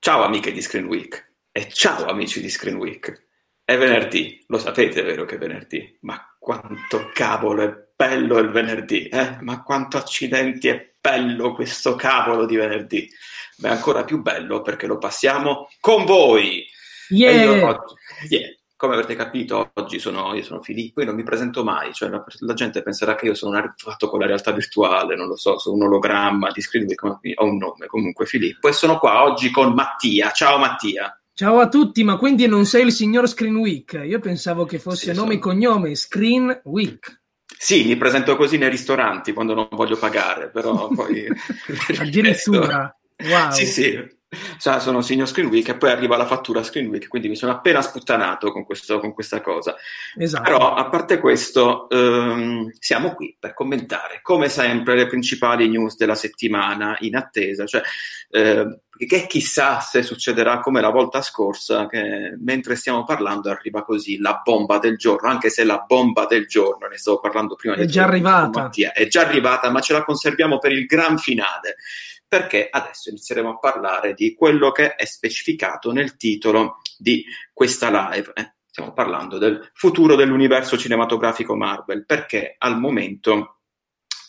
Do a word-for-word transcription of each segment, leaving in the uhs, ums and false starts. Ciao amiche di Screen Week e ciao amici di Screen Week. È venerdì, lo sapete vero che è venerdì, ma quanto cavolo è bello il venerdì, eh? Ma quanto accidenti è bello questo cavolo di venerdì. Ma è ancora più bello perché lo passiamo con voi. Yeah. Io, oggi, yeah. Come avrete capito, oggi sono io sono Filippo e non mi presento mai, cioè la, la gente penserà che io sono un artefatto con la realtà virtuale, non lo so, sono un ologramma di Screen Week, ho un nome, comunque Filippo, e sono qua oggi con Mattia. Ciao Mattia. Ciao a tutti, ma quindi non sei il signor Screen Week? Io pensavo che fosse sì, nome sono... e cognome, Screen Week. Sì, mi presento così nei ristoranti quando non voglio pagare, però poi... Addirittura, wow. Sì, sì. Cioè, sono signor Screen Week e poi arriva la fattura Screen Week, quindi mi sono appena sputtanato con, questo, con questa cosa. Esatto. Però a parte questo ehm, siamo qui per commentare come sempre le principali news della settimana in attesa, cioè eh, che chissà se succederà come la volta scorsa che mentre stiamo parlando arriva così la bomba del giorno, anche se la bomba del giorno, ne stavo parlando prima, è già arrivata, è già arrivata, ma ce la conserviamo per il gran finale, perché adesso inizieremo a parlare di quello che è specificato nel titolo di questa live. Eh, stiamo parlando del futuro dell'universo cinematografico Marvel, perché al momento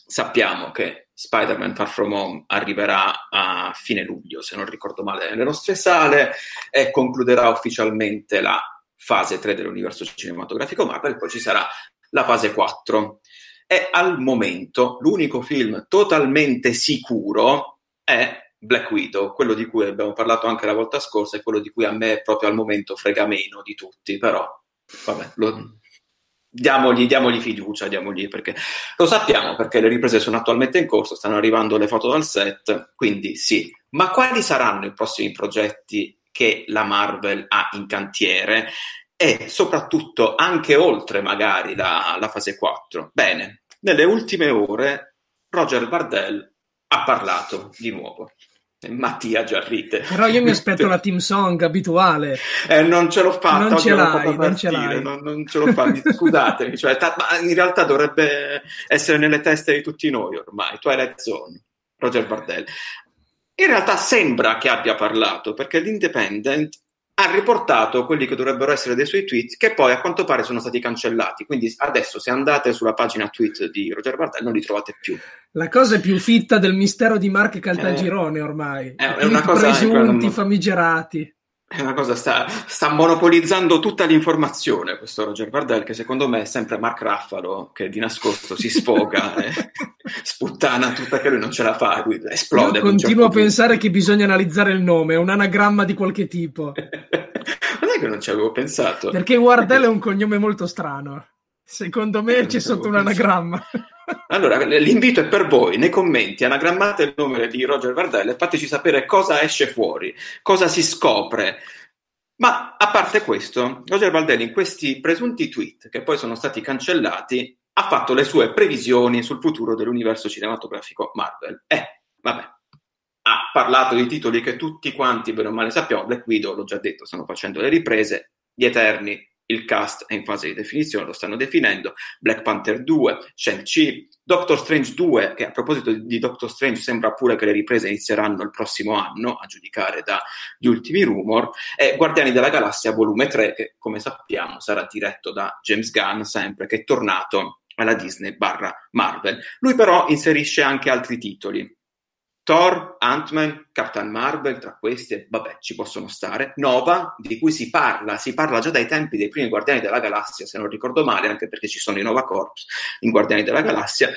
sappiamo che Spider-Man Far From Home arriverà a fine luglio, se non ricordo male, nelle nostre sale, e concluderà ufficialmente la fase tre dell'universo cinematografico Marvel, poi ci sarà la fase quattro. E al momento l'unico film totalmente sicuro è Black Widow, quello di cui abbiamo parlato anche la volta scorsa e quello di cui a me proprio al momento frega meno di tutti, però vabbè, lo, diamogli, diamogli fiducia, diamogli, perché lo sappiamo, perché le riprese sono attualmente in corso, stanno arrivando le foto dal set, quindi sì. Ma quali saranno i prossimi progetti che la Marvel ha in cantiere e soprattutto anche oltre magari la, la fase quattro? Bene, nelle ultime ore Roger Wardell ha parlato di nuovo. Mattia già ride. Però io mi aspetto la team song abituale. Eh, non ce l'ho fatta. Non ce l'hai, non ce l'hai. Non, non ce l'ho fatta, scusatemi. Cioè, ta- ma in realtà dovrebbe essere nelle teste di tutti noi ormai. Twilight Zone, Roger Wardell. In realtà sembra che abbia parlato, perché l'Independent ha riportato quelli che dovrebbero essere dei suoi tweet, che poi a quanto pare sono stati cancellati. Quindi adesso se andate sulla pagina tweet di Roger Wardell non li trovate più. La cosa è più fitta del mistero di Mark Caltagirone ormai. È, è una cosa, presunti, è famigerati. È una cosa, sta, sta monopolizzando tutta l'informazione questo Roger Wardell, che secondo me è sempre Mark Raffalo, che di nascosto si sfoga e sputtana tutta, che lui non ce la fa, lui esplode. Io continuo a pensare che bisogna analizzare il nome, è un anagramma di qualche tipo. Non è che non ci avevo pensato. Perché Wardell è un cognome molto strano. Secondo me c'è sotto un anagramma. Allora, l'invito è per voi, nei commenti anagrammate il nome di Roger Wardell e fateci sapere cosa esce fuori, cosa si scopre. Ma a parte questo, Roger Wardell in questi presunti tweet, che poi sono stati cancellati, ha fatto le sue previsioni sul futuro dell'universo cinematografico Marvel. Eh, vabbè. Ha parlato di titoli che tutti quanti bene o male sappiamo. Black Widow, l'ho già detto, stanno facendo le riprese. Gli Eterni, il cast è in fase di definizione, lo stanno definendo. Black Panther due, Shang-Chi, Doctor Strange due, che a proposito di Doctor Strange sembra pure che le riprese inizieranno il prossimo anno, a giudicare dagli ultimi rumor, e Guardiani della Galassia volume tre, che come sappiamo sarà diretto da James Gunn, sempre, che è tornato alla Disney barra Marvel. Lui però inserisce anche altri titoli. Thor, Ant-Man, Captain Marvel, tra questi, vabbè, ci possono stare. Nova, di cui si parla, si parla già dai tempi dei primi Guardiani della Galassia, se non ricordo male, anche perché ci sono i Nova Corps in Guardiani della Galassia,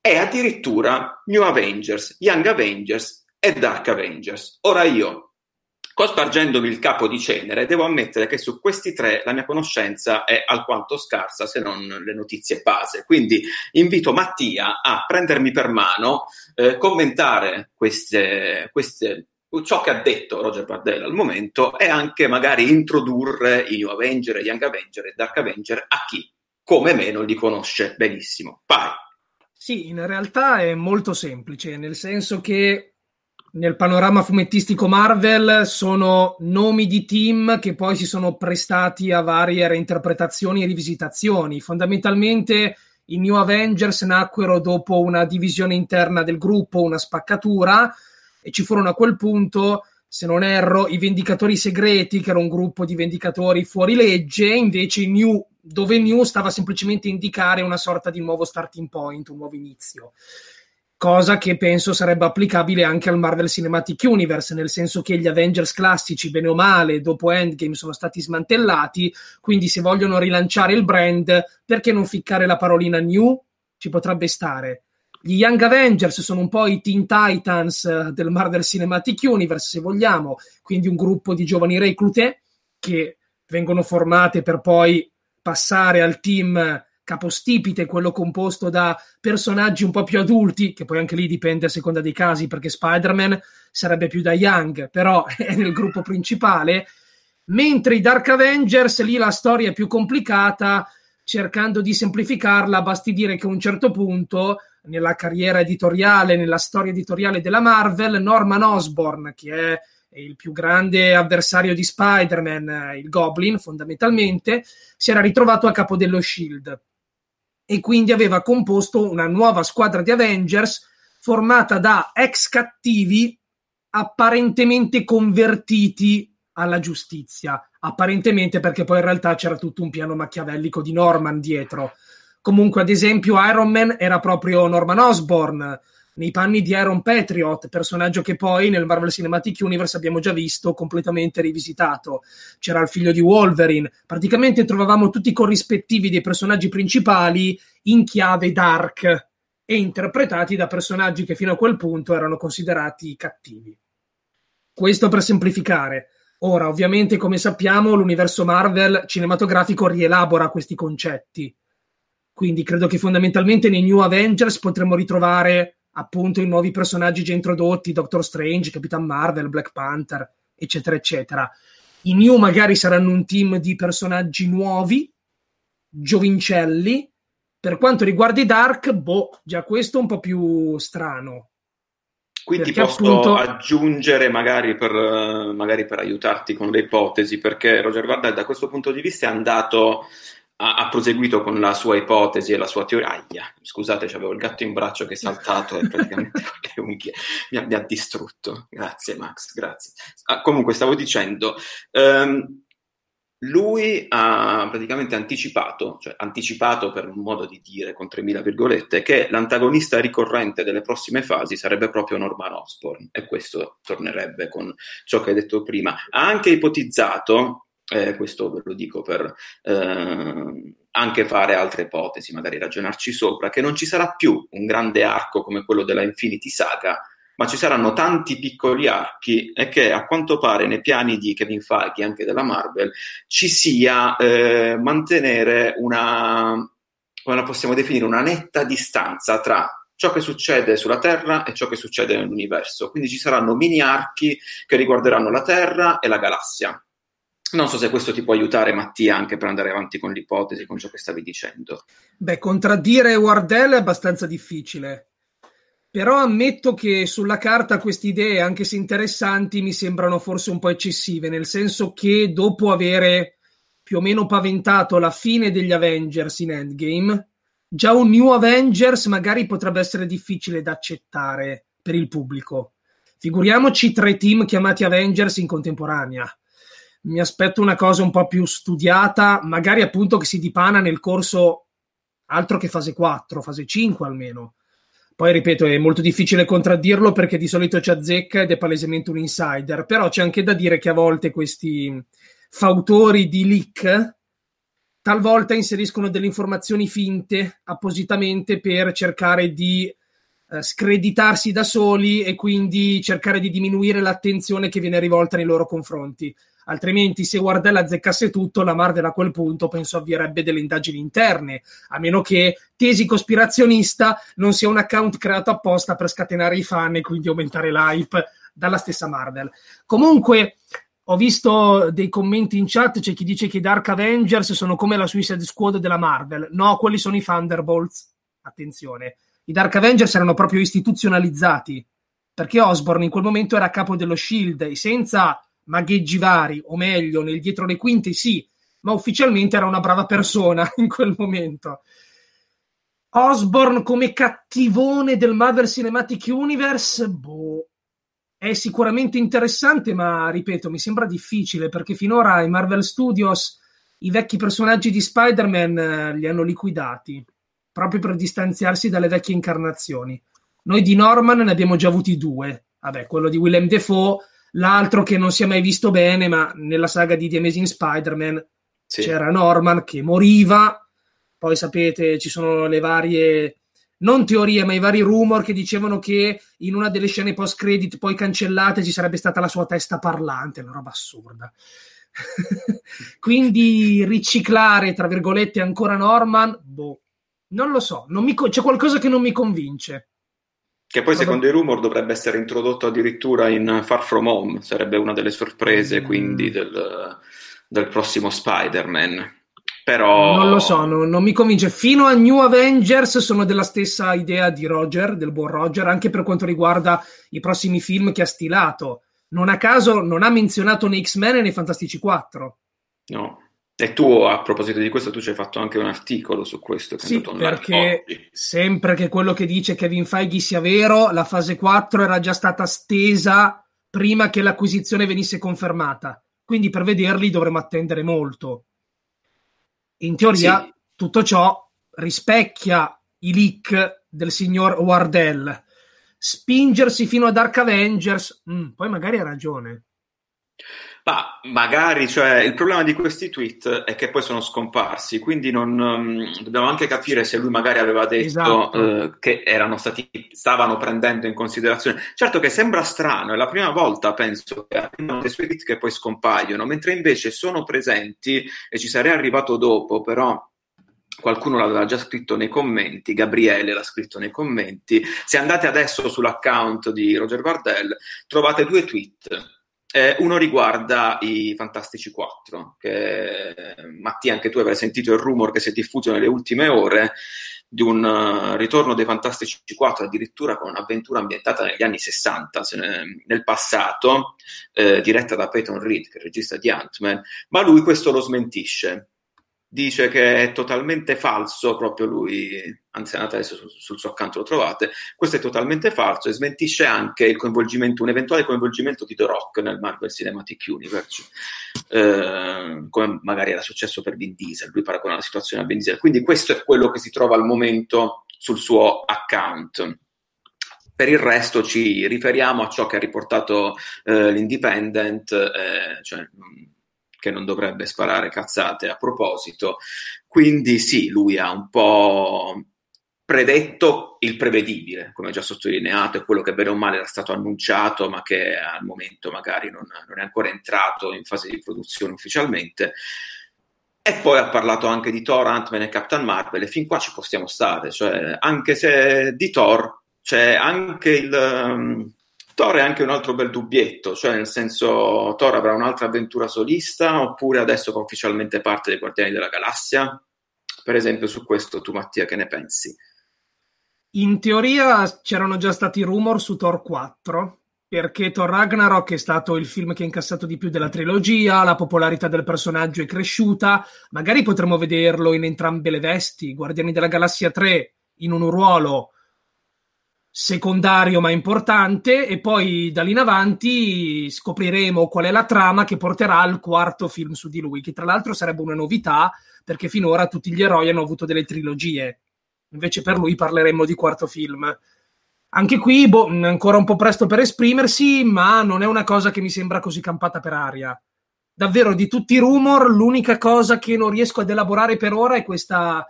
e addirittura New Avengers, Young Avengers e Dark Avengers. Ora io, Cospargendomi il capo di cenere, devo ammettere che su questi tre la mia conoscenza è alquanto scarsa, se non le notizie base. Quindi invito Mattia a prendermi per mano, eh, commentare queste, queste, ciò che ha detto Roger Wardell al momento, e anche magari introdurre i New Avenger, i Young Avenger e Dark Avenger a chi, come me, non li conosce benissimo. Vai! Sì, in realtà è molto semplice, nel senso che nel panorama fumettistico Marvel sono nomi di team che poi si sono prestati a varie reinterpretazioni e rivisitazioni. Fondamentalmente i New Avengers nacquero dopo una divisione interna del gruppo, una spaccatura, e ci furono a quel punto, se non erro, i Vendicatori Segreti, che era un gruppo di vendicatori fuori legge, invece New, dove New stava semplicemente a indicare una sorta di nuovo starting point, un nuovo inizio. Cosa che penso sarebbe applicabile anche al Marvel Cinematic Universe, nel senso che gli Avengers classici, bene o male, dopo Endgame sono stati smantellati, quindi se vogliono rilanciare il brand, perché non ficcare la parolina New? Ci potrebbe stare. Gli Young Avengers sono un po' i Teen Titans del Marvel Cinematic Universe, se vogliamo, quindi un gruppo di giovani reclute che vengono formate per poi passare al team capostipite, quello composto da personaggi un po' più adulti, che poi anche lì dipende a seconda dei casi, perché Spider-Man sarebbe più da Young, però è nel gruppo principale, mentre i Dark Avengers, lì la storia è più complicata, cercando di semplificarla, basti dire che a un certo punto, nella carriera editoriale, nella storia editoriale della Marvel, Norman Osborn, che è il più grande avversario di Spider-Man, il Goblin fondamentalmente, si era ritrovato a capo dello Shield, e quindi aveva composto una nuova squadra di Avengers formata da ex cattivi apparentemente convertiti alla giustizia, apparentemente perché poi in realtà c'era tutto un piano machiavellico di Norman dietro. Comunque, ad esempio, Iron Man era proprio Norman Osborn nei panni di Iron Patriot, personaggio che poi nel Marvel Cinematic Universe abbiamo già visto completamente rivisitato. C'era il figlio di Wolverine, praticamente trovavamo tutti i corrispettivi dei personaggi principali in chiave dark e interpretati da personaggi che fino a quel punto erano considerati cattivi. Questo per semplificare. Ora, ovviamente, come sappiamo, l'universo Marvel cinematografico rielabora questi concetti, quindi credo che fondamentalmente nei New Avengers potremmo ritrovare appunto i nuovi personaggi già introdotti, Doctor Strange, Capitan Marvel, Black Panther, eccetera eccetera. I New magari saranno un team di personaggi nuovi, giovincelli. Per quanto riguarda i Dark, boh, già questo è un po' più strano. Quindi perché posso appunto aggiungere, magari per, magari per aiutarti con le ipotesi, perché Roger Wardell da questo punto di vista è andato... ha proseguito con la sua ipotesi e la sua teoria. Aia, scusate, c'avevo il gatto in braccio che è saltato e praticamente con le unghie mi ha, mi ha distrutto. Grazie Max, grazie. Ah, comunque stavo dicendo, ehm, lui ha praticamente anticipato, cioè anticipato per un modo di dire con tremila virgolette, che l'antagonista ricorrente delle prossime fasi sarebbe proprio Norman Osborn, e questo tornerebbe con ciò che hai detto prima. Ha anche ipotizzato, Eh, questo ve lo dico per eh, anche fare altre ipotesi, magari ragionarci sopra, che non ci sarà più un grande arco come quello della Infinity Saga, ma ci saranno tanti piccoli archi, e che a quanto pare nei piani di Kevin Feige, anche della Marvel, ci sia eh, mantenere una, come la possiamo definire, una netta distanza tra ciò che succede sulla Terra e ciò che succede nell'universo. Quindi ci saranno mini archi che riguarderanno la Terra e la galassia. Non so se questo ti può aiutare, Mattia, anche per andare avanti con l'ipotesi, con ciò che stavi dicendo. Beh, contraddire Wardell è abbastanza difficile, però ammetto che sulla carta queste idee, anche se interessanti, mi sembrano forse un po' eccessive, nel senso che dopo avere più o meno paventato la fine degli Avengers in Endgame, già un New Avengers magari potrebbe essere difficile da accettare per il pubblico. Figuriamoci tre team chiamati Avengers in contemporanea. Mi aspetto una cosa un po' più studiata, magari appunto che si dipana nel corso, altro che fase quattro, fase cinque almeno. Poi ripeto, è molto difficile contraddirlo perché di solito ci azzecca ed è palesemente un insider, però c'è anche da dire che a volte questi fautori di leak talvolta inseriscono delle informazioni finte appositamente per cercare di eh, screditarsi da soli e quindi cercare di diminuire l'attenzione che viene rivolta nei loro confronti. Altrimenti, se Wardell azzeccasse tutto, la Marvel a quel punto penso avvierebbe delle indagini interne, a meno che tesi cospirazionista non sia un account creato apposta per scatenare i fan e quindi aumentare l'hype dalla stessa Marvel. Comunque, ho visto dei commenti in chat, c'è chi dice che i Dark Avengers sono come la Suicide Squad della Marvel. No, quelli sono i Thunderbolts. Attenzione, i Dark Avengers erano proprio istituzionalizzati, perché Osborn in quel momento era capo dello SHIELD e senza magheggi vari, o meglio, nel dietro le quinte sì, ma ufficialmente era una brava persona in quel momento. Osborn come cattivone del Marvel Cinematic Universe, boh, è sicuramente interessante, ma ripeto, mi sembra difficile, perché finora ai Marvel Studios i vecchi personaggi di Spider-Man eh, li hanno liquidati, proprio per distanziarsi dalle vecchie incarnazioni. Noi di Norman ne abbiamo già avuti due, vabbè, quello di Willem Dafoe, l'altro che non si è mai visto bene, ma nella saga di The Amazing Spider-Man sì, c'era Norman che moriva. Poi sapete, ci sono le varie, non teorie, ma i vari rumor che dicevano che in una delle scene post-credit poi cancellate ci sarebbe stata la sua testa parlante, una roba assurda. Quindi riciclare, tra virgolette, ancora Norman, boh, non lo so, non mi co- c'è qualcosa che non mi convince. Che poi, secondo i rumor, dovrebbe essere introdotto addirittura in Far From Home, sarebbe una delle sorprese, quindi, del, del prossimo Spider-Man. Però non lo so, non, non mi convince. Fino a New Avengers sono della stessa idea di Roger, del buon Roger, anche per quanto riguarda i prossimi film che ha stilato. Non a caso non ha menzionato né X-Men e né Fantastici quattro. No. E tu, a proposito di questo, tu ci hai fatto anche un articolo su questo. Che sì, perché oggi, sempre che quello che dice Kevin Feige sia vero, la fase quattro era già stata stesa prima che l'acquisizione venisse confermata. Quindi per vederli dovremo attendere molto. In teoria sì, tutto ciò rispecchia i leak del signor Wardell. Spingersi fino a Dark Avengers, mh, poi magari ha ragione. Ma magari, cioè, il problema di questi tweet è che poi sono scomparsi, quindi non um, dobbiamo anche capire se lui magari aveva detto esatto, uh, che erano stati stavano prendendo in considerazione. Certo che sembra strano, è la prima volta, penso, che arrivano dei suoi tweet che poi scompaiono, mentre invece sono presenti, e ci sarei arrivato dopo, però qualcuno l'aveva già scritto nei commenti, Gabriele l'ha scritto nei commenti. Se andate adesso sull'account di Roger Wardell trovate due tweet. Eh, uno riguarda i Fantastici quattro, che Mattia anche tu avrai sentito il rumor che si è diffuso nelle ultime ore di un uh, ritorno dei Fantastici quattro, addirittura con un'avventura ambientata negli anni sessanta, se ne, nel passato, eh, diretta da Peyton Reed, che è il regista di Ant-Man, ma lui questo lo smentisce. Dice che è totalmente falso, proprio lui, anzi andate adesso sul, sul suo account lo trovate, questo è totalmente falso, e smentisce anche il coinvolgimento, un eventuale coinvolgimento di The Rock nel Marvel Cinematic Universe, eh, come magari era successo per Vin Diesel, lui paragona la situazione a Vin Diesel, quindi questo è quello che si trova al momento sul suo account. Per il resto ci riferiamo a ciò che ha riportato eh, l'Independent, eh, cioè che non dovrebbe sparare cazzate a proposito. Quindi sì, lui ha un po' predetto il prevedibile, come già sottolineato, è quello che bene o male era stato annunciato, ma che al momento magari non, non è ancora entrato in fase di produzione ufficialmente. E poi ha parlato anche di Thor, Ant-Man e Captain Marvel, e fin qua ci possiamo stare, cioè anche se di Thor c'è anche il... Um, Thor è anche un altro bel dubbietto, cioè nel senso, Thor avrà un'altra avventura solista oppure adesso fa ufficialmente parte dei Guardiani della Galassia? Per esempio, su questo tu Mattia che ne pensi? In teoria c'erano già stati rumor su Thor quattro, perché Thor Ragnarok è stato il film che ha incassato di più della trilogia, la popolarità del personaggio è cresciuta, magari potremmo vederlo in entrambe le vesti, Guardiani della Galassia tre in un ruolo secondario ma importante, e poi da lì in avanti scopriremo qual è la trama che porterà al quarto film su di lui, che tra l'altro sarebbe una novità perché finora tutti gli eroi hanno avuto delle trilogie, invece per lui parleremo di quarto film. Anche qui boh, ancora un po' presto per esprimersi, ma non è una cosa che mi sembra così campata per aria. Davvero, di tutti i rumor l'unica cosa che non riesco ad elaborare per ora è questa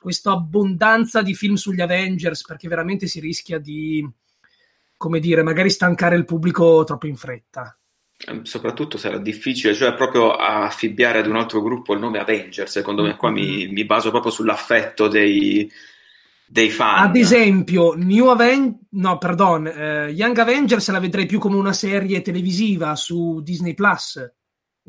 questa abbondanza di film sugli Avengers, perché veramente si rischia di, come dire, magari stancare il pubblico troppo in fretta. Soprattutto sarà difficile, cioè proprio affibbiare ad un altro gruppo il nome Avengers, secondo me qua mi, mi baso proprio sull'affetto dei, dei fan. Ad esempio New Aven- no, perdon, eh, Young Avengers la vedrei più come una serie televisiva su Disney Plus,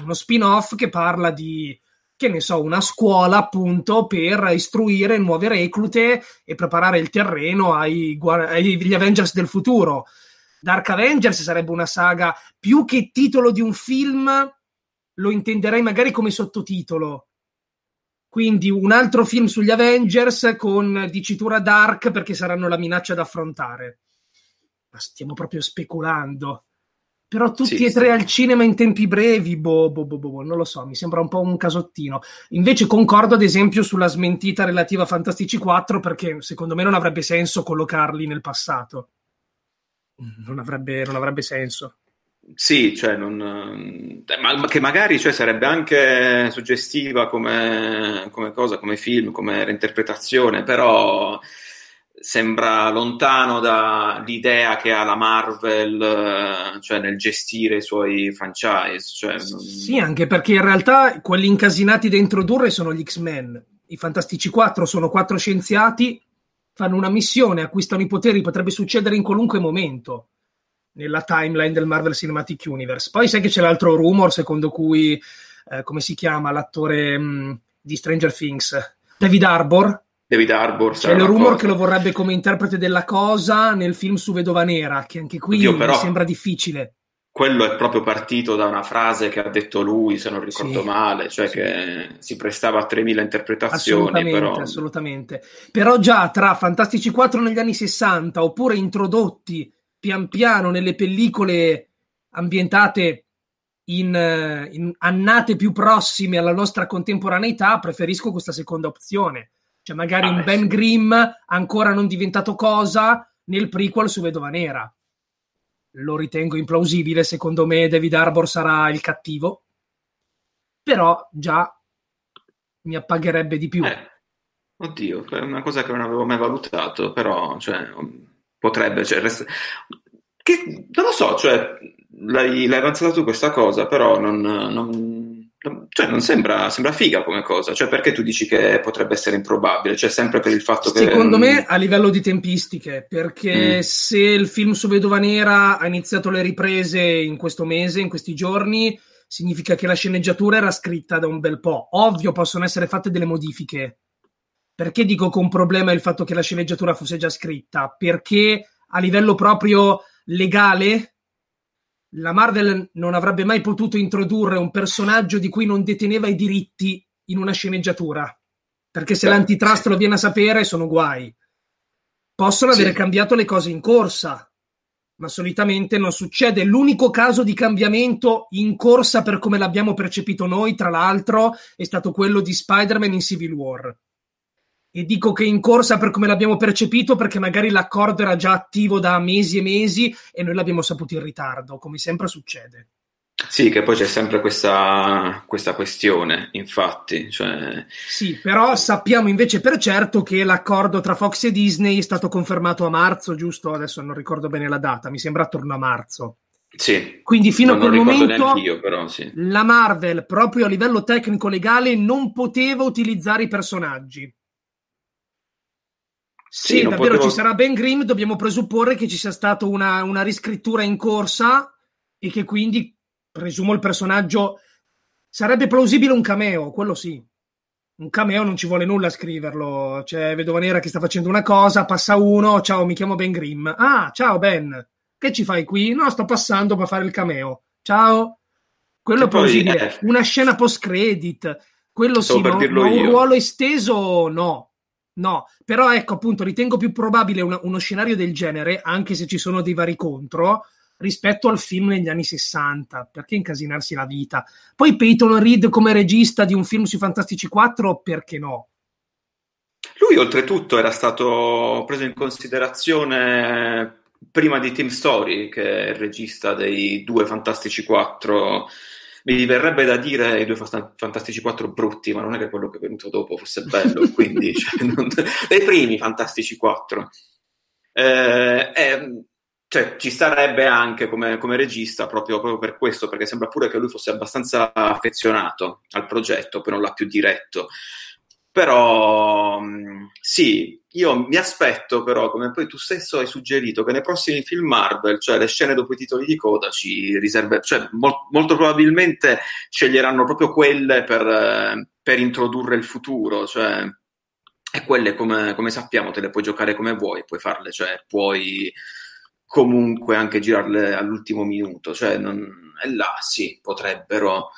uno spin-off che parla di, che ne so, una scuola appunto per istruire nuove reclute e preparare il terreno ai, agli Avengers del futuro. Dark Avengers sarebbe una saga, più che titolo di un film lo intenderei magari come sottotitolo, quindi un altro film sugli Avengers con dicitura dark perché saranno la minaccia da affrontare. Ma stiamo proprio speculando, però tutti sì, e tre sì. al cinema in tempi brevi, boh, boh, boh, boh, non lo so, mi sembra un po' un casottino. Invece concordo ad esempio sulla smentita relativa a Fantastici quattro, perché secondo me non avrebbe senso collocarli nel passato. Non avrebbe, non avrebbe senso. Sì, cioè non, ma, che magari cioè, sarebbe anche suggestiva come, come cosa, come film, come reinterpretazione, però sembra lontano dall'idea che ha la Marvel, cioè nel gestire i suoi franchise. Cioè, non... Sì, anche perché in realtà quelli incasinati da introdurre sono gli X-Men. I Fantastici quattro sono quattro scienziati, fanno una missione, acquistano i poteri, potrebbe succedere in qualunque momento nella timeline del Marvel Cinematic Universe. Poi sai che c'è l'altro rumor secondo cui, eh, come si chiama l'attore mh, di Stranger Things? David Harbour? David Harbour. C'è il rumor cosa. che lo vorrebbe come interprete della Cosa nel film su Vedova Nera, che anche qui Oddio, però, mi sembra difficile. Quello è proprio partito da una frase che ha detto lui, se non ricordo sì, male, cioè sì. che si prestava a tremila interpretazioni. Assolutamente, però... assolutamente. Però già tra Fantastici quattro negli anni sessanta, oppure introdotti pian piano nelle pellicole ambientate in, in annate più prossime alla nostra contemporaneità, preferisco questa seconda opzione. Cioè magari ah, un Ben sì. Grimm ancora non diventato Cosa nel prequel su Vedova Nera. Lo ritengo implausibile, secondo me David Harbour sarà il cattivo, però già mi appagherebbe di più. Eh, oddio, è una cosa che non avevo mai valutato, però cioè, potrebbe... Cioè, rest... che, non lo so, cioè, l'hai, l'hai avanzata tu questa cosa, però non, non, non, cioè, non sembra, sembra figa come cosa, cioè perché tu dici che potrebbe essere improbabile? Cioè sempre per il fatto che... Secondo me a livello di tempistiche, perché mm. se il film su Vedova Nera ha iniziato le riprese in questo mese, in questi giorni, significa che la sceneggiatura era scritta da un bel po'. Ovvio possono essere fatte delle modifiche. Perché dico che un problema è il fatto che la sceneggiatura fosse già scritta? Perché a livello proprio legale... la Marvel non avrebbe mai potuto introdurre un personaggio di cui non deteneva i diritti in una sceneggiatura, perché se Beh, l'antitrust sì. lo viene a sapere sono guai. Possono sì. avere cambiato le cose in corsa, ma solitamente non succede. L'unico caso di cambiamento in corsa, per come l'abbiamo percepito noi, tra l'altro, è stato quello di Spider-Man in Civil War. E dico che in corsa per come l'abbiamo percepito perché magari l'accordo era già attivo da mesi e mesi e noi l'abbiamo saputo in ritardo, come sempre succede. Sì, che poi c'è sempre questa, questa questione, infatti. Cioè... Sì, però sappiamo invece per certo che l'accordo tra Fox e Disney è stato confermato a marzo, giusto? Adesso non ricordo bene la data, mi sembra attorno a marzo. Sì, quindi fino a quel momento io, però, sì. la Marvel, proprio a livello tecnico-legale, non poteva utilizzare i personaggi. Sì, sì, davvero potevo... ci sarà Ben Grimm, dobbiamo presupporre che ci sia stata una, una riscrittura in corsa e che quindi, presumo, il personaggio... Sarebbe plausibile un cameo, quello sì. Un cameo non ci vuole nulla a scriverlo. C'è Vedova Nera che sta facendo una cosa, passa uno, ciao, mi chiamo Ben Grimm. Ah, ciao Ben, che ci fai qui? No, sto passando per fare il cameo. Ciao. Quello che è plausibile. Poi, eh. Una scena post-credit, quello Stavo sì, per no? dirlo ma un io. ruolo esteso no. No, però ecco appunto ritengo più probabile una, uno scenario del genere, anche se ci sono dei vari contro, rispetto al film negli anni sessanta, perché incasinarsi la vita? Poi Peyton Reed come regista di un film sui Fantastici quattro, perché no? Lui oltretutto era stato preso in considerazione prima di Tim Story, che è il regista dei due Fantastici quattro mi verrebbe da dire i due Fantastici quattro brutti, ma non è che quello che è venuto dopo fosse bello, quindi cioè, non... dei primi Fantastici quattro. Eh, eh, cioè, ci starebbe anche come, come regista proprio, proprio per questo, perché sembra pure che lui fosse abbastanza affezionato al progetto, poi non l'ha più diretto. Però sì, io mi aspetto però, come poi tu stesso hai suggerito, che nei prossimi film Marvel, cioè le scene dopo i titoli di coda, ci riserve, cioè mol- molto probabilmente sceglieranno proprio quelle per, per introdurre il futuro, cioè, e quelle come, come sappiamo te le puoi giocare come vuoi, puoi farle, cioè puoi comunque anche girarle all'ultimo minuto, cioè non, e là sì, potrebbero...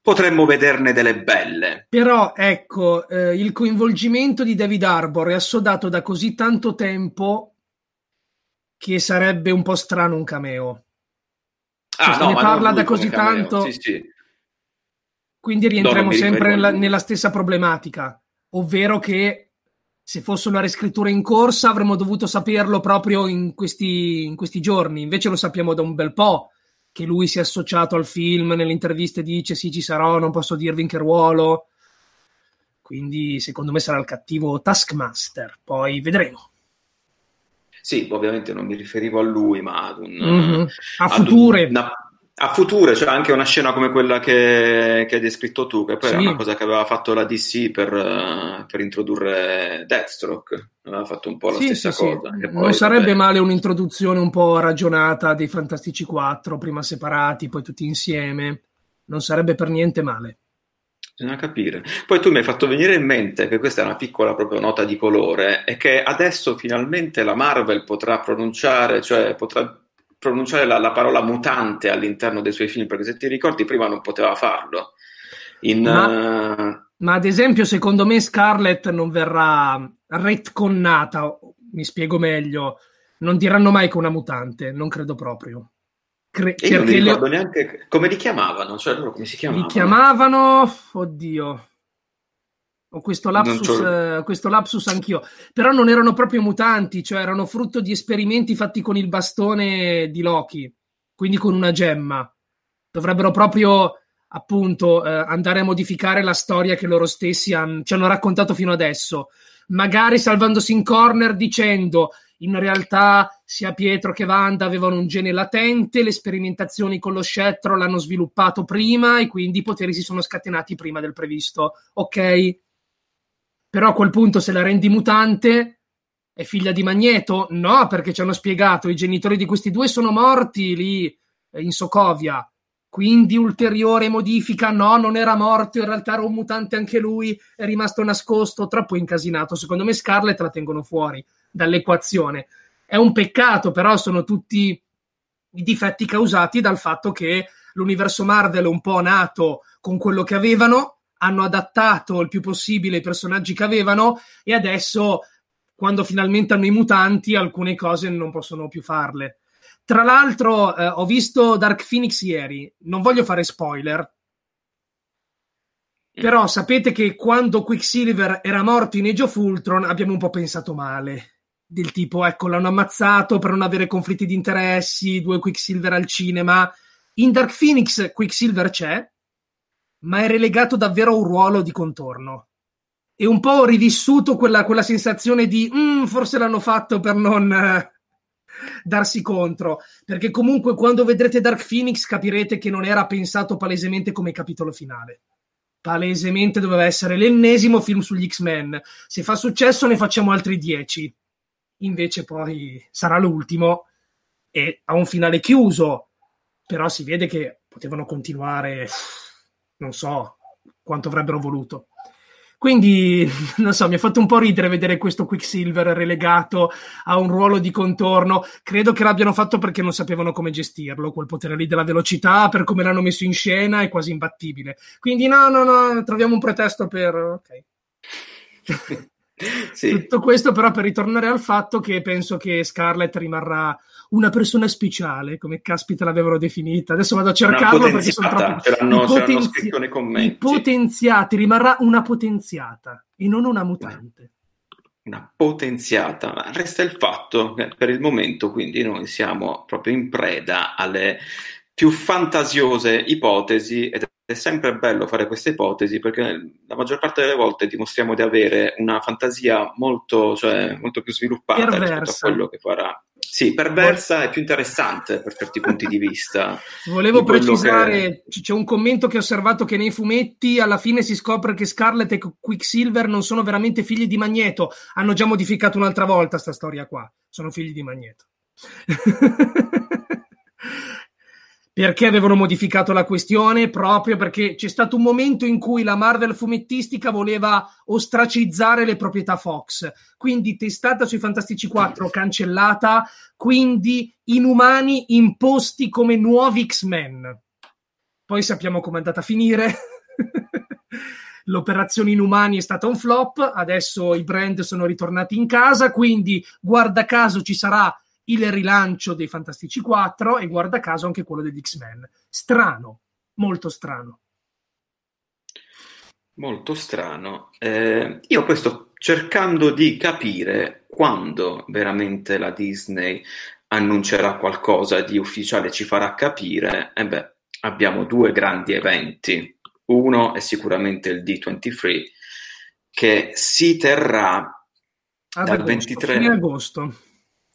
potremmo vederne delle belle. Però, ecco, eh, il coinvolgimento di David Harbour è assodato da così tanto tempo che sarebbe un po' strano un cameo. Ah, cioè, no, se ne parla da così tanto... Sì, sì. Quindi rientriamo no, sempre nella, nella stessa problematica, ovvero che se fosse una riscrittura in corsa avremmo dovuto saperlo proprio in questi, in questi giorni, invece lo sappiamo da un bel po'. Che lui si è associato al film, nelle interviste dice sì ci sarò, non posso dirvi in che ruolo, quindi secondo me sarà il cattivo Taskmaster, poi vedremo. Sì, ovviamente non mi riferivo a lui, ma ad un... Mm-hmm. A ad future. Un, una, a future, cioè anche una scena come quella che, che hai descritto tu, che poi sì. Era una cosa che aveva fatto la D C per, per introdurre Deathstroke, aveva fatto un po' la sì, stessa sì, cosa. Sì. Poi, non sarebbe vabbè. male un'introduzione un po' ragionata dei Fantastici quattro, prima separati, poi tutti insieme, non sarebbe per niente male. Bisogna capire. Poi tu mi hai fatto venire in mente che questa è una piccola proprio nota di colore e che adesso finalmente la Marvel potrà pronunciare, cioè potrà pronunciare la, la parola mutante all'interno dei suoi film, perché se ti ricordi prima non poteva farlo. In, ma, uh... ma ad esempio secondo me Scarlett non verrà retconnata, mi spiego meglio, non diranno mai che è una mutante, non credo proprio. Cre- e io non mi ricordo le... neanche come li chiamavano, cioè loro come si chiamavano? Li chiamavano, oddio, ho questo lapsus, eh, questo lapsus anch'io, però non erano proprio mutanti, cioè erano frutto di esperimenti fatti con il bastone di Loki, quindi con una gemma, dovrebbero proprio... appunto eh, andare a modificare la storia che loro stessi han, ci hanno raccontato fino adesso, magari salvandosi in corner dicendo in realtà sia Pietro che Wanda avevano un gene latente, le sperimentazioni con lo scettro l'hanno sviluppato prima e quindi i poteri si sono scatenati prima del previsto, ok, però a quel punto se la rendi mutante è figlia di Magneto? No, perché ci hanno spiegato i genitori di questi due sono morti lì in Sokovia. Quindi ulteriore modifica, no, non era morto, in realtà era un mutante anche lui, è rimasto nascosto, troppo incasinato. Secondo me Scarlett la tengono fuori dall'equazione. È un peccato, però sono tutti i difetti causati dal fatto che l'universo Marvel è un po' nato con quello che avevano, hanno adattato il più possibile i personaggi che avevano e adesso, quando finalmente hanno i mutanti, alcune cose non possono più farle. Tra l'altro eh, ho visto Dark Phoenix ieri, non voglio fare spoiler, però sapete che quando Quicksilver era morto in Age of Ultron abbiamo un po' pensato male, del tipo ecco l'hanno ammazzato per non avere conflitti di interessi, due Quicksilver al cinema. In Dark Phoenix Quicksilver c'è, ma è relegato davvero a un ruolo di contorno. E un po' ho rivissuto quella, quella sensazione di mm, forse l'hanno fatto per non... Eh, darsi contro, perché comunque quando vedrete Dark Phoenix capirete che non era pensato palesemente come capitolo finale, palesemente doveva essere l'ennesimo film sugli X-Men, se fa successo ne facciamo altri dieci, invece poi sarà l'ultimo e ha un finale chiuso, però si vede che potevano continuare, non so quanto avrebbero voluto. Quindi, non so, mi ha fatto un po' ridere vedere questo Quicksilver relegato a un ruolo di contorno. Credo che l'abbiano fatto perché non sapevano come gestirlo, quel potere lì della velocità, per come l'hanno messo in scena, è quasi imbattibile. Quindi no, no, no, troviamo un pretesto per... Okay. Sì. Tutto questo però per ritornare al fatto che penso che Scarlett rimarrà una persona speciale, come caspita l'avevano definita, adesso vado a cercarlo perché sono troppo c'erano, i, potenzi... c'erano i potenziati, rimarrà una potenziata e non una mutante, una potenziata. Ma resta il fatto che per il momento quindi noi siamo proprio in preda alle più fantasiose ipotesi, ed è sempre bello fare queste ipotesi perché la maggior parte delle volte dimostriamo di avere una fantasia molto, cioè, molto più sviluppata perversa rispetto a quello che farà. Sì, perversa e più interessante per certi punti di vista. Volevo di precisare, che... c'è un commento che ho osservato che nei fumetti alla fine si scopre che Scarlet e Quicksilver non sono veramente figli di Magneto. Hanno già modificato un'altra volta sta storia qua. Sono figli di Magneto. Perché avevano modificato la questione? Proprio perché c'è stato un momento in cui la Marvel fumettistica voleva ostracizzare le proprietà Fox, quindi testata sui Fantastici quattro cancellata, quindi Inumani imposti come nuovi X-Men. Poi sappiamo com'è andata a finire. L'operazione Inumani è stata un flop, adesso i brand sono ritornati in casa, quindi guarda caso ci sarà il rilancio dei Fantastici quattro e guarda caso anche quello degli X-Men. Strano, molto strano. Molto strano. Eh, io questo cercando di capire quando veramente la Disney annuncerà qualcosa di ufficiale, ci farà capire. E beh, abbiamo due grandi eventi. Uno è sicuramente il D ventitré che si terrà ad dal agosto, ventitré agosto.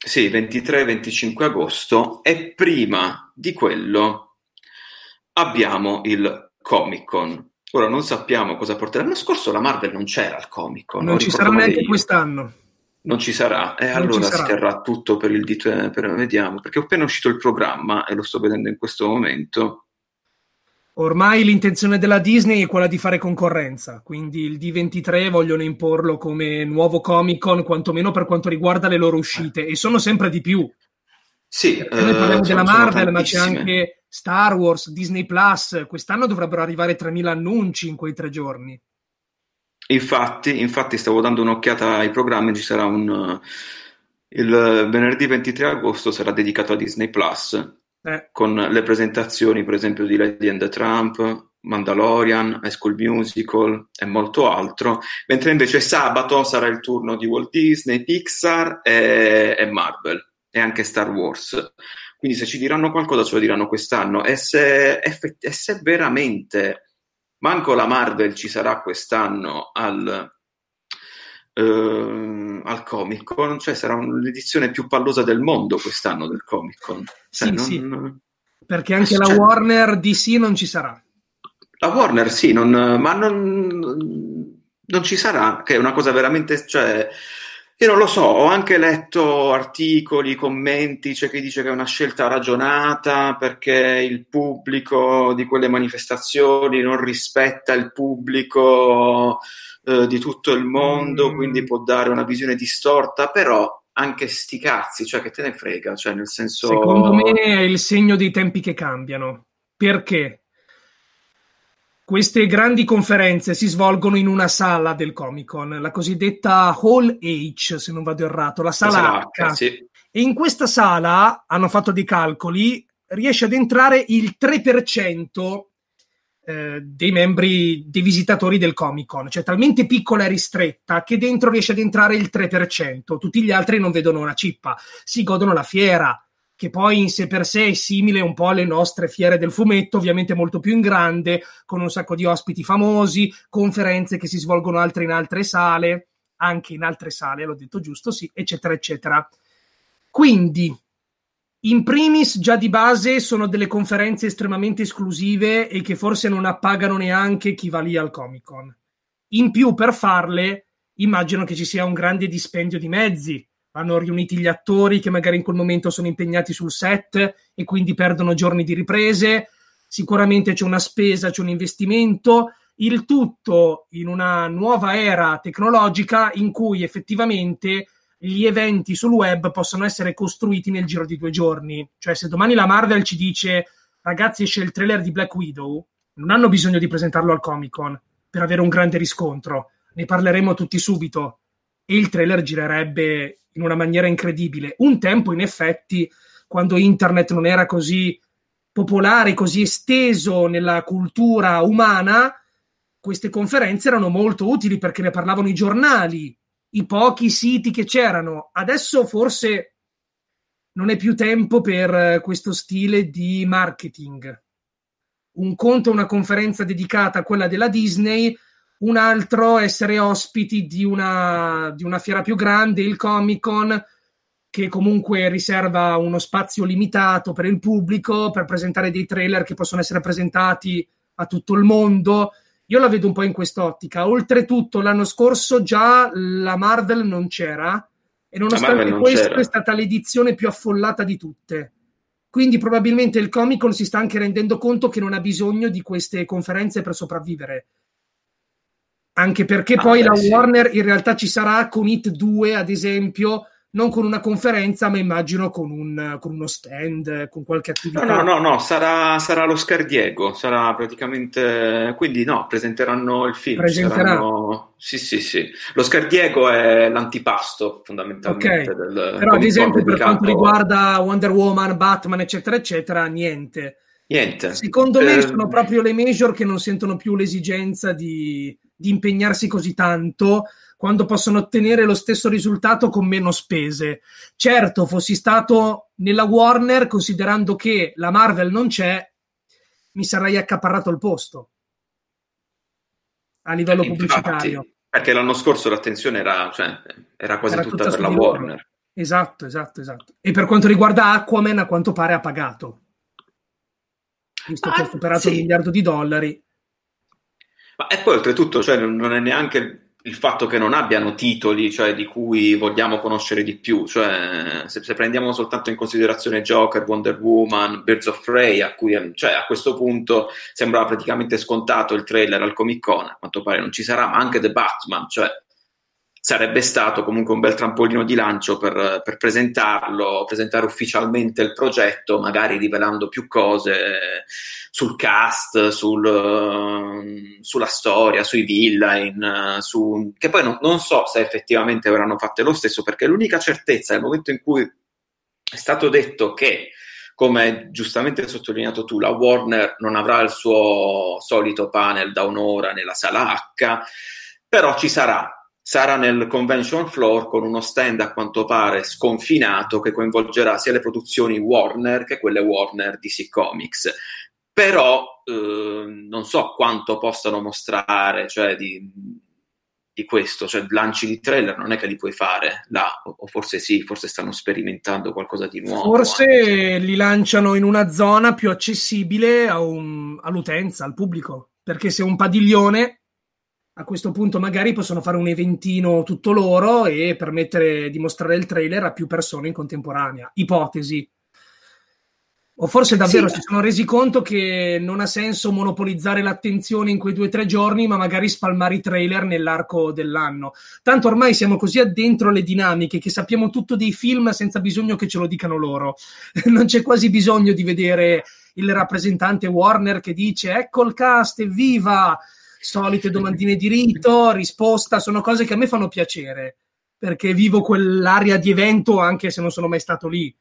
Sì, ventitré e venticinque agosto, e prima di quello abbiamo il Comic Con. Ora non sappiamo cosa porterà. L'anno scorso la Marvel non c'era al Comic Con. Non ci sarà neanche dei... quest'anno. Non ci sarà, e eh, allora sarà. Si terrà tutto per il D ventitré. Per... Vediamo, perché ho appena uscito il programma e lo sto vedendo in questo momento. Ormai l'intenzione della Disney è quella di fare concorrenza, quindi il D ventitré vogliono imporlo come nuovo Comic Con, quantomeno per quanto riguarda le loro uscite, e sono sempre di più. Sì, eh, noi parliamo della Marvel, ma c'è anche Star Wars, Disney Plus. Quest'anno dovrebbero arrivare tremila annunci in quei tre giorni. Infatti, infatti stavo dando un'occhiata ai programmi, ci sarà un il venerdì ventitré agosto sarà dedicato a Disney Plus. Eh. Con le presentazioni per esempio di Lady and the Trump, Mandalorian, High School Musical e molto altro, mentre invece sabato sarà il turno di Walt Disney, Pixar e, e Marvel e anche Star Wars. Quindi se ci diranno qualcosa ce lo diranno quest'anno, e se, effett- e se veramente manco la Marvel ci sarà quest'anno al, Uh, al Comic Con, cioè sarà l'edizione più pallosa del mondo quest'anno del Comic Con, cioè, sì, non... sì. Perché anche cioè... la Warner D C non ci sarà, la Warner sì non... ma non... non ci sarà, che è una cosa veramente, cioè io non lo so, ho anche letto articoli, commenti, c'è cioè chi dice che è una scelta ragionata perché il pubblico di quelle manifestazioni non rispetta il pubblico eh, di tutto il mondo, mm. quindi può dare una visione distorta, però anche sti cazzi, cioè che te ne frega, cioè nel senso... Secondo me è il segno dei tempi che cambiano, perché... Queste grandi conferenze si svolgono in una sala del Comic Con, la cosiddetta Hall H, se non vado errato, la sala H. H sì. E in questa sala, hanno fatto dei calcoli, riesce ad entrare il tre per cento eh, dei membri, dei visitatori del Comic Con. Cioè talmente piccola e ristretta che dentro riesce ad entrare il tre per cento. Tutti gli altri non vedono una cippa, si godono la fiera, che poi in sé per sé è simile un po' alle nostre fiere del fumetto, ovviamente molto più in grande, con un sacco di ospiti famosi, conferenze che si svolgono altre in altre sale, anche in altre sale, l'ho detto giusto, sì, eccetera, eccetera. Quindi, in primis, già di base, sono delle conferenze estremamente esclusive e che forse non appagano neanche chi va lì al Comic Con. In più, per farle, immagino che ci sia un grande dispendio di mezzi. Vanno riuniti gli attori che magari in quel momento sono impegnati sul set e quindi perdono giorni di riprese, sicuramente c'è una spesa, c'è un investimento, il tutto in una nuova era tecnologica in cui effettivamente gli eventi sul web possono essere costruiti nel giro di due giorni. Cioè se domani la Marvel ci dice ragazzi esce il trailer di Black Widow, non hanno bisogno di presentarlo al Comic Con per avere un grande riscontro, ne parleremo tutti subito e il trailer girerebbe in una maniera incredibile. Un tempo, in effetti, quando internet non era così popolare, così esteso nella cultura umana, queste conferenze erano molto utili perché ne parlavano i giornali, i pochi siti che c'erano. Adesso forse non è più tempo per questo stile di marketing. Un conto è una conferenza dedicata a quella della Disney, un altro essere ospiti di una, di una fiera più grande, il Comic-Con, che comunque riserva uno spazio limitato per il pubblico per presentare dei trailer che possono essere presentati a tutto il mondo. Io la vedo un po' in quest'ottica. Oltretutto l'anno scorso già la Marvel non c'era, e nonostante non questo c'era. È stata l'edizione più affollata di tutte. Quindi probabilmente il Comic-Con si sta anche rendendo conto che non ha bisogno di queste conferenze per sopravvivere. Anche perché ah, poi beh, la sì. Warner in realtà ci sarà con It due, ad esempio, non con una conferenza, ma immagino con, un, con uno stand, con qualche attività. No, no, no, no sarà, sarà lo scardiego, sarà praticamente... Quindi no, presenteranno il film. Presenteranno... Sì, sì, sì. Lo scardiego è l'antipasto, fondamentalmente. Okay. Del... Però ad esempio per quanto riguarda Wonder Woman, Batman, eccetera, eccetera, niente. Niente. Secondo me eh... sono proprio le major che non sentono più l'esigenza di, di impegnarsi così tanto, quando possono ottenere lo stesso risultato con meno spese. Certo, fossi stato nella Warner, considerando che la Marvel non c'è, mi sarei accaparrato il posto a livello Infatti, pubblicitario. Perché l'anno scorso l'attenzione era, cioè, era quasi era tutta, tutta per la Warner. Warner. Esatto, esatto, esatto. E per quanto riguarda Aquaman, a quanto pare ha pagato. Visto ah, che ha superato sì. un miliardo di dollari. Ma e poi oltretutto, cioè, non è neanche... il fatto che non abbiano titoli, cioè, di cui vogliamo conoscere di più, cioè, se, se prendiamo soltanto in considerazione Joker, Wonder Woman, Birds of Prey, a cui, cioè, a questo punto sembrava praticamente scontato il trailer al Comic Con, a quanto pare non ci sarà, ma anche The Batman, cioè, sarebbe stato comunque un bel trampolino di lancio per, per presentarlo, presentare ufficialmente il progetto, magari rivelando più cose sul cast, sul, sulla storia, sui villain, su, che poi non, non so se effettivamente avranno fatto lo stesso, perché l'unica certezza nel momento in cui è stato detto che, come giustamente hai sottolineato tu, la Warner non avrà il suo solito panel da un'ora nella sala H, però ci sarà. Sarà nel convention floor con uno stand a quanto pare sconfinato che coinvolgerà sia le produzioni Warner che quelle Warner D C Comics. Però eh, non so quanto possano mostrare, cioè, di, di questo, cioè lanci di trailer non è che li puoi fare là, o forse sì, forse stanno sperimentando qualcosa di nuovo. Forse anche. Li lanciano in una zona più accessibile a un, all'utenza, al pubblico, perché se un padiglione... A questo punto magari possono fare un eventino tutto loro e permettere di mostrare il trailer a più persone in contemporanea. Ipotesi. O forse davvero sì, si sono resi conto che non ha senso monopolizzare l'attenzione in quei due o tre giorni, ma magari spalmare i trailer nell'arco dell'anno. Tanto ormai siamo così addentro alle dinamiche che sappiamo tutto dei film senza bisogno che ce lo dicano loro. Non c'è quasi bisogno di vedere il rappresentante Warner che dice «Ecco il cast, evviva!» Solite domandine di rito, risposta, sono cose che a me fanno piacere, perché vivo quell'area di evento anche se non sono mai stato lì.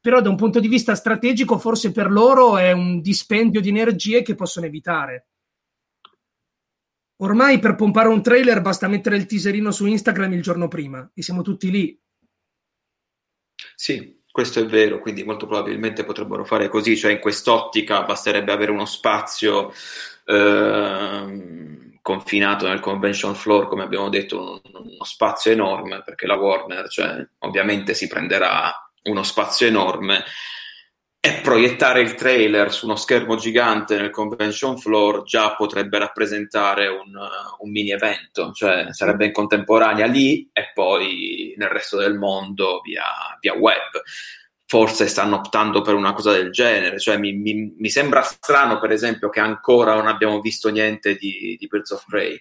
Però da un punto di vista strategico forse per loro è un dispendio di energie che possono evitare. Ormai per pompare un trailer basta mettere il teaserino su Instagram il giorno prima e siamo tutti lì. Sì. Questo è vero, quindi molto probabilmente potrebbero fare così, cioè in quest'ottica basterebbe avere uno spazio eh, confinato nel convention floor, come abbiamo detto, uno, uno spazio enorme, perché la Warner, cioè, ovviamente si prenderà uno spazio enorme, e proiettare il trailer su uno schermo gigante nel convention floor già potrebbe rappresentare un, un mini evento, cioè sarebbe in contemporanea lì e poi nel resto del mondo via, via web. Forse stanno optando per una cosa del genere, cioè mi, mi, mi sembra strano per esempio che ancora non abbiamo visto niente di, di Birds of Prey,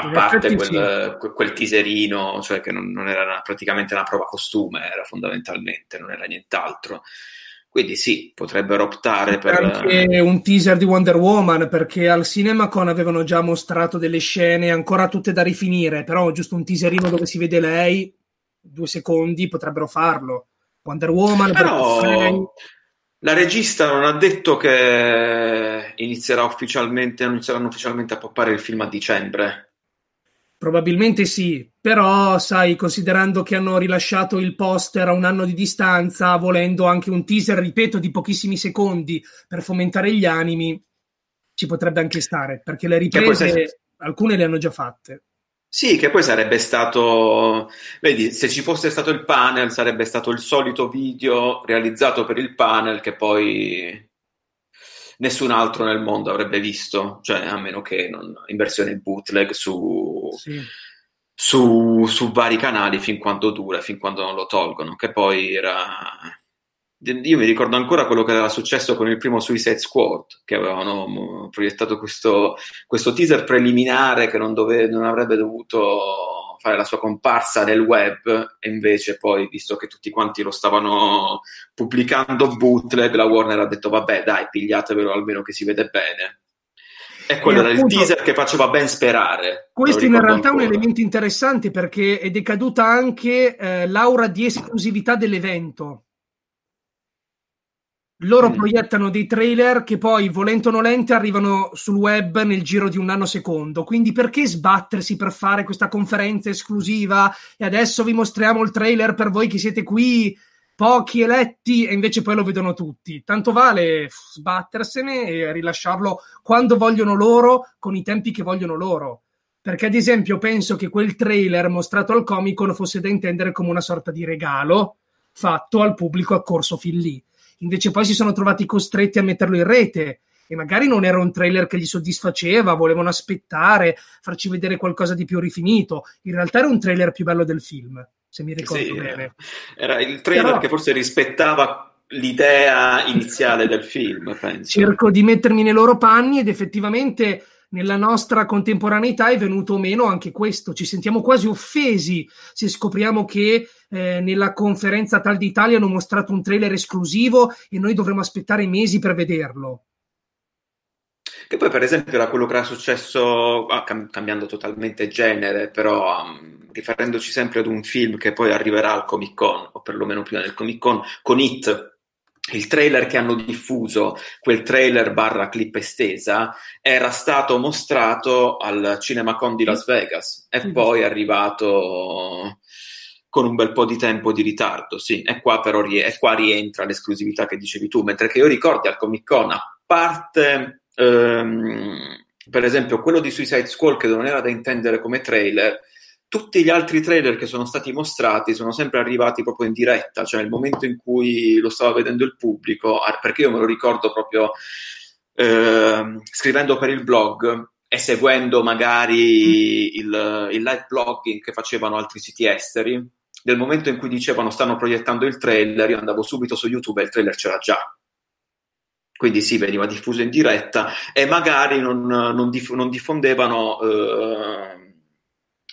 a parte quel, quel teaserino, cioè che non, non era una, praticamente una prova costume, era fondamentalmente, non era nient'altro. Quindi sì, potrebbero optare per... Anche un teaser di Wonder Woman, perché al CinemaCon avevano già mostrato delle scene ancora tutte da rifinire, però giusto un teaserino dove si vede lei, due secondi, potrebbero farlo. Wonder Woman... Però lei... la regista non ha detto che inizierà ufficialmente, non inizieranno ufficialmente a poppare il film a dicembre. Probabilmente sì, però sai, considerando che hanno rilasciato il poster a un anno di distanza, volendo anche un teaser, ripeto, di pochissimi secondi per fomentare gli animi, ci potrebbe anche stare, perché le riprese, cioè, se... alcune le hanno già fatte. Sì, che poi sarebbe stato, vedi, se ci fosse stato il panel, sarebbe stato il solito video realizzato per il panel che poi... nessun altro nel mondo avrebbe visto, cioè a meno che non, in versione bootleg su, sì. su, su vari canali, fin quando dura, fin quando non lo tolgono, che poi era... Io mi ricordo ancora quello che era successo con il primo Suicide Squad, che avevano proiettato questo, questo teaser preliminare che non, dove, non avrebbe dovuto fare la sua comparsa nel web, e invece poi, visto che tutti quanti lo stavano pubblicando bootleg, la Warner ha detto vabbè dai, pigliatevelo almeno che si vede bene. E quello e era appunto, il teaser che faceva ben sperare. Questo in realtà ancora. È un elemento interessante, perché è decaduta anche eh, l'aura di esclusività dell'evento. Loro mm. proiettano dei trailer che poi, volente o nolente, arrivano sul web nel giro di un nanosecondo. Quindi perché sbattersi per fare questa conferenza esclusiva e adesso vi mostriamo il trailer per voi che siete qui, pochi eletti, e invece poi lo vedono tutti? Tanto vale sbattersene e rilasciarlo quando vogliono loro, con i tempi che vogliono loro. Perché, ad esempio, penso che quel trailer mostrato al Comic-Con fosse da intendere come una sorta di regalo fatto al pubblico accorso fin lì. Invece poi si sono trovati costretti a metterlo in rete, e magari non era un trailer che gli soddisfaceva, volevano aspettare, farci vedere qualcosa di più rifinito. In realtà era un trailer più bello del film, se mi ricordo sì, bene. Era il trailer Però... che forse rispettava l'idea iniziale del film, penso. Cerco di mettermi nei loro panni, ed effettivamente nella nostra contemporaneità è venuto meno anche questo. Ci sentiamo quasi offesi se scopriamo che eh, nella conferenza tal d'Italia hanno mostrato un trailer esclusivo e noi dovremo aspettare mesi per vederlo. Che poi, per esempio, era quello che era successo, ah, cam- cambiando totalmente genere, però um, riferendoci sempre ad un film che poi arriverà al Comic-Con, o perlomeno prima del Comic-Con, con It. Il trailer che hanno diffuso, quel trailer barra clip estesa, era stato mostrato al CinemaCon di Las Vegas e mm-hmm. poi è arrivato con un bel po' di tempo di ritardo, sì. E qua però e qua rientra l'esclusività che dicevi tu, mentre che io ricordi al Comic-Con, a parte ehm, per esempio quello di Suicide Squad, che non era da intendere come trailer, tutti gli altri trailer che sono stati mostrati sono sempre arrivati proprio in diretta, cioè nel momento in cui lo stava vedendo il pubblico, perché io me lo ricordo proprio eh, scrivendo per il blog e seguendo magari il, il live blogging che facevano altri siti esteri. Nel momento in cui dicevano stanno proiettando il trailer, io andavo subito su YouTube e il trailer c'era già. Quindi sì, veniva diffuso in diretta, e magari non, non, diff- non diffondevano... Eh,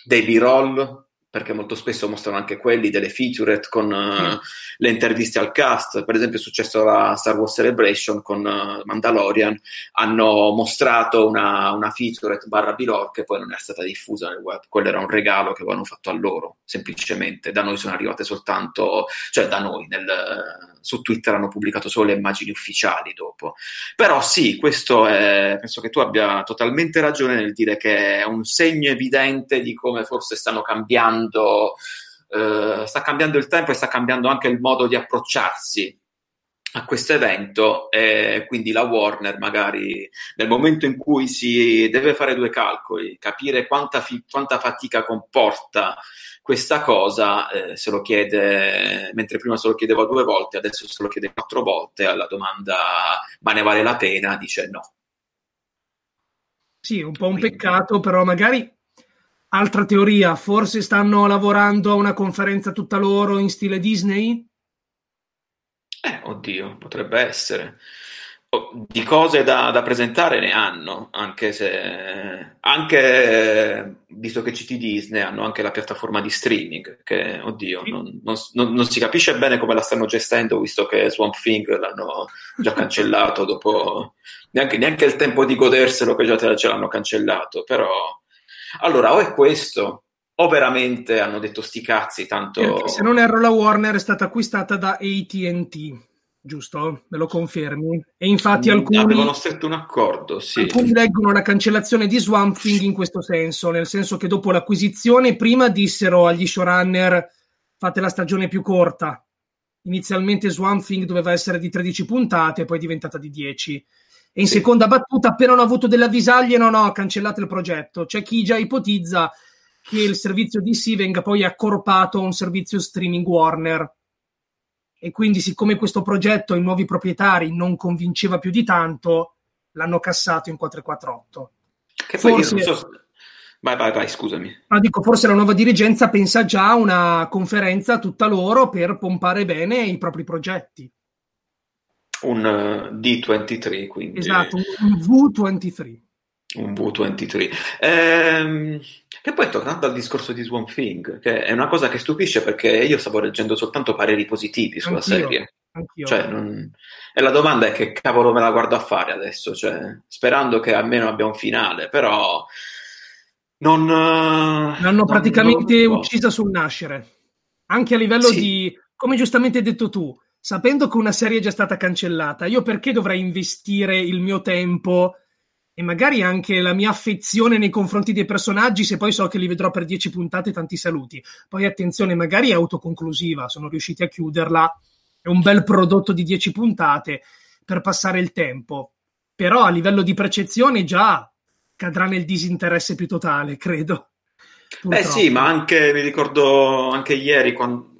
dei B-roll, perché molto spesso mostrano anche quelli, delle featurette con uh, mm. le interviste al cast. Per esempio è successo la Star Wars Celebration con uh, Mandalorian, hanno mostrato una, una featurette barra B-roll che poi non è stata diffusa nel web. Quello era un regalo che avevano fatto a loro, semplicemente. Da noi sono arrivate soltanto, cioè da noi, nel, su Twitter hanno pubblicato solo le immagini ufficiali dopo. Però sì, questo è, penso che tu abbia totalmente ragione nel dire che è un segno evidente di come forse stanno cambiando Uh, sta cambiando il tempo e sta cambiando anche il modo di approcciarsi a questo evento, e quindi la Warner magari nel momento in cui si deve fare due calcoli, capire quanta, fi- quanta fatica comporta questa cosa, eh, se lo chiede, mentre prima se lo chiedeva due volte, adesso se lo chiede quattro volte, alla domanda ma ne vale la pena dice no. Sì, un po' un quindi... peccato, però magari... Altra teoria, forse stanno lavorando a una conferenza tutta loro in stile Disney? Eh, oddio, potrebbe essere. Oh, di cose da, da presentare ne hanno, anche se... Anche, visto che C T Disney hanno anche la piattaforma di streaming, che, oddio, sì. non, non, non si capisce bene come la stanno gestendo, visto che Swamp Thing l'hanno già cancellato dopo... Neanche, neanche il tempo di goderselo che già ce l'hanno cancellato, però... Allora, o è questo, o veramente hanno detto sti cazzi, tanto... Perché, se non erro, la Warner è stata acquistata da A T and T, giusto? Me lo confermi? E infatti alcuni avevano stretto un accordo, sì. Alcuni leggono la cancellazione di Swamp Thing in questo senso, nel senso che dopo l'acquisizione prima dissero agli showrunner fate la stagione più corta. Inizialmente Swamp Thing doveva essere di tredici puntate, poi è diventata di dieci. E in sì. seconda battuta, appena hanno avuto delle avvisaglie, no, no, cancellate il progetto. C'è chi già ipotizza che il servizio D C venga poi accorpato a un servizio streaming Warner. E quindi, siccome questo progetto ai nuovi proprietari non convinceva più di tanto, l'hanno cassato in quattro quattro otto. Che forse... poi non so... Vai, vai, vai, scusami. Ma dico, forse la nuova dirigenza pensa già a una conferenza tutta loro per pompare bene i propri progetti. Un uh, D ventitré, quindi. Esatto, un V ventitré. Un V ventitré. Ehm, che poi, tornando al discorso di Swamp Thing, che è una cosa che stupisce perché io stavo leggendo soltanto pareri positivi sulla anch'io, serie. Anch'io. Cioè, non... E la domanda è che cavolo me la guardo a fare adesso, cioè, sperando che almeno abbia un finale, però... Non, l'hanno non, praticamente non uccisa sul nascere, anche a livello sì. di, come giustamente hai detto tu, sapendo che una serie è già stata cancellata, io perché dovrei investire il mio tempo e magari anche la mia affezione nei confronti dei personaggi se poi so che li vedrò per dieci puntate e tanti saluti? Poi attenzione, magari è autoconclusiva, sono riusciti a chiuderla, è un bel prodotto di dieci puntate per passare il tempo, però a livello di percezione già cadrà nel disinteresse più totale, credo. Purtroppo. Eh sì, ma anche, mi ricordo, anche ieri, quando,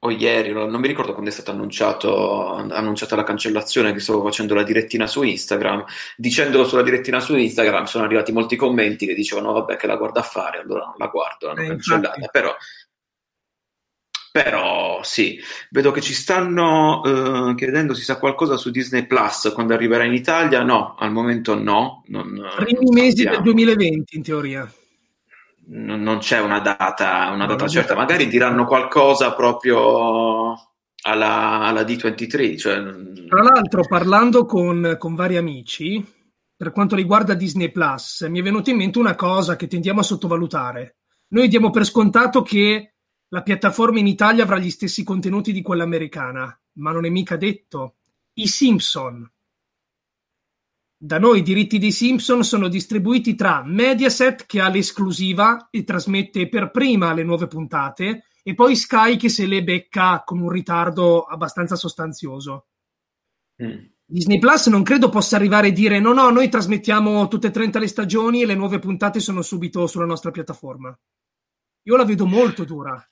o ieri, non mi ricordo quando è stata annunciato, annunciata la cancellazione, che stavo facendo la direttina su Instagram, dicendolo sulla direttina su Instagram sono arrivati molti commenti che dicevano vabbè che la guardo a fare, allora non la guardo, l'hanno eh, cancellata, infatti. però... Però sì, vedo che ci stanno eh, chiedendo si sa qualcosa su Disney Plus quando arriverà in Italia. No, al momento no. Non, Primi non mesi del duemilaventi in teoria. Non, non c'è una data, una data certa. Magari diranno qualcosa proprio alla, alla D ventitré. Cioè... Tra l'altro, parlando con, con vari amici, per quanto riguarda Disney Plus, mi è venuta in mente una cosa che tendiamo a sottovalutare. Noi diamo per scontato che la piattaforma in Italia avrà gli stessi contenuti di quella americana, ma non è mica detto. I Simpson. Da noi i diritti dei Simpson sono distribuiti tra Mediaset, che ha l'esclusiva e trasmette per prima le nuove puntate, e poi Sky, che se le becca con un ritardo abbastanza sostanzioso. Mm. Disney Plus non credo possa arrivare e dire no, no, noi trasmettiamo tutte e trenta le stagioni e le nuove puntate sono subito sulla nostra piattaforma. Io la vedo molto dura.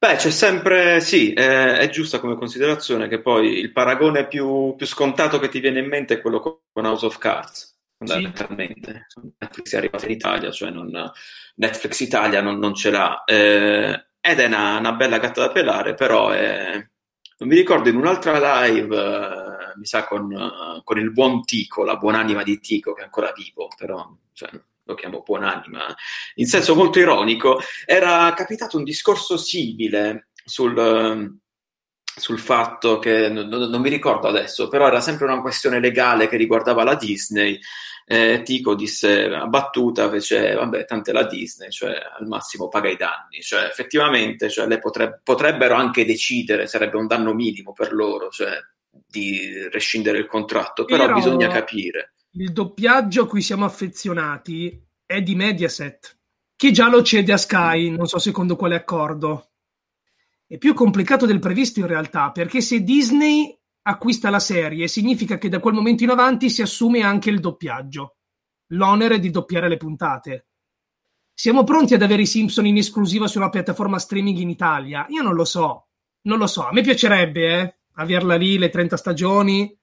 Beh, c'è sempre, sì, eh, è giusta come considerazione che poi il paragone più, più scontato che ti viene in mente è quello con House of Cards, fondamentalmente. Sì. Netflix è arrivata in Italia, cioè non, Netflix Italia non, non ce l'ha. Eh, ed è una, una bella gatta da pelare, però è, non mi ricordo, in un'altra live, eh, mi sa con, eh, con il buon Tico, la buon'anima di Tico, che è ancora vivo, però... Cioè, lo chiamo buon'anima, in senso molto ironico, era capitato un discorso simile sul, sul fatto che, non, non mi ricordo adesso, però era sempre una questione legale che riguardava la Disney, eh, Tico disse, a battuta, fece, vabbè, tant'è la Disney, cioè al massimo paga i danni, cioè effettivamente cioè, le potre- potrebbero anche decidere, sarebbe un danno minimo per loro, cioè di rescindere il contratto, però, però... bisogna capire. Il doppiaggio a cui siamo affezionati è di Mediaset, che già lo cede a Sky, non so secondo quale accordo. È più complicato del previsto in realtà, perché se Disney acquista la serie, significa che da quel momento in avanti si assume anche il doppiaggio, l'onere di doppiare le puntate. Siamo pronti ad avere i Simpson in esclusiva sulla piattaforma streaming in Italia? Io non lo so, non lo so. A me piacerebbe eh, averla lì, le trenta stagioni...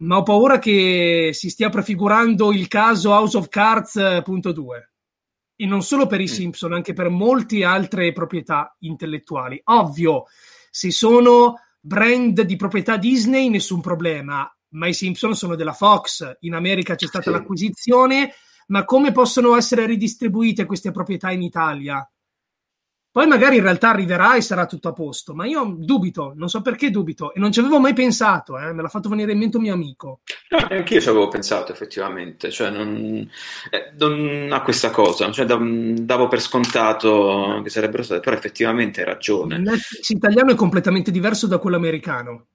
Ma ho paura che si stia prefigurando il caso House of Cards punto due. E non solo per i Simpson, anche per molte altre proprietà intellettuali. Ovvio, se sono brand di proprietà Disney, nessun problema. Ma i Simpson sono della Fox. In America c'è stata sì. l'acquisizione. Ma come possono essere ridistribuite queste proprietà in Italia? Poi magari in realtà arriverà e sarà tutto a posto, ma io dubito, non so perché dubito, e non ci avevo mai pensato, eh? Me l'ha fatto venire in mente un mio amico. No, neanche io ci avevo pensato effettivamente, cioè non, eh, non a questa cosa, cioè davo per scontato che sarebbero state, però effettivamente hai ragione. Il Netflix italiano è completamente diverso da quello americano,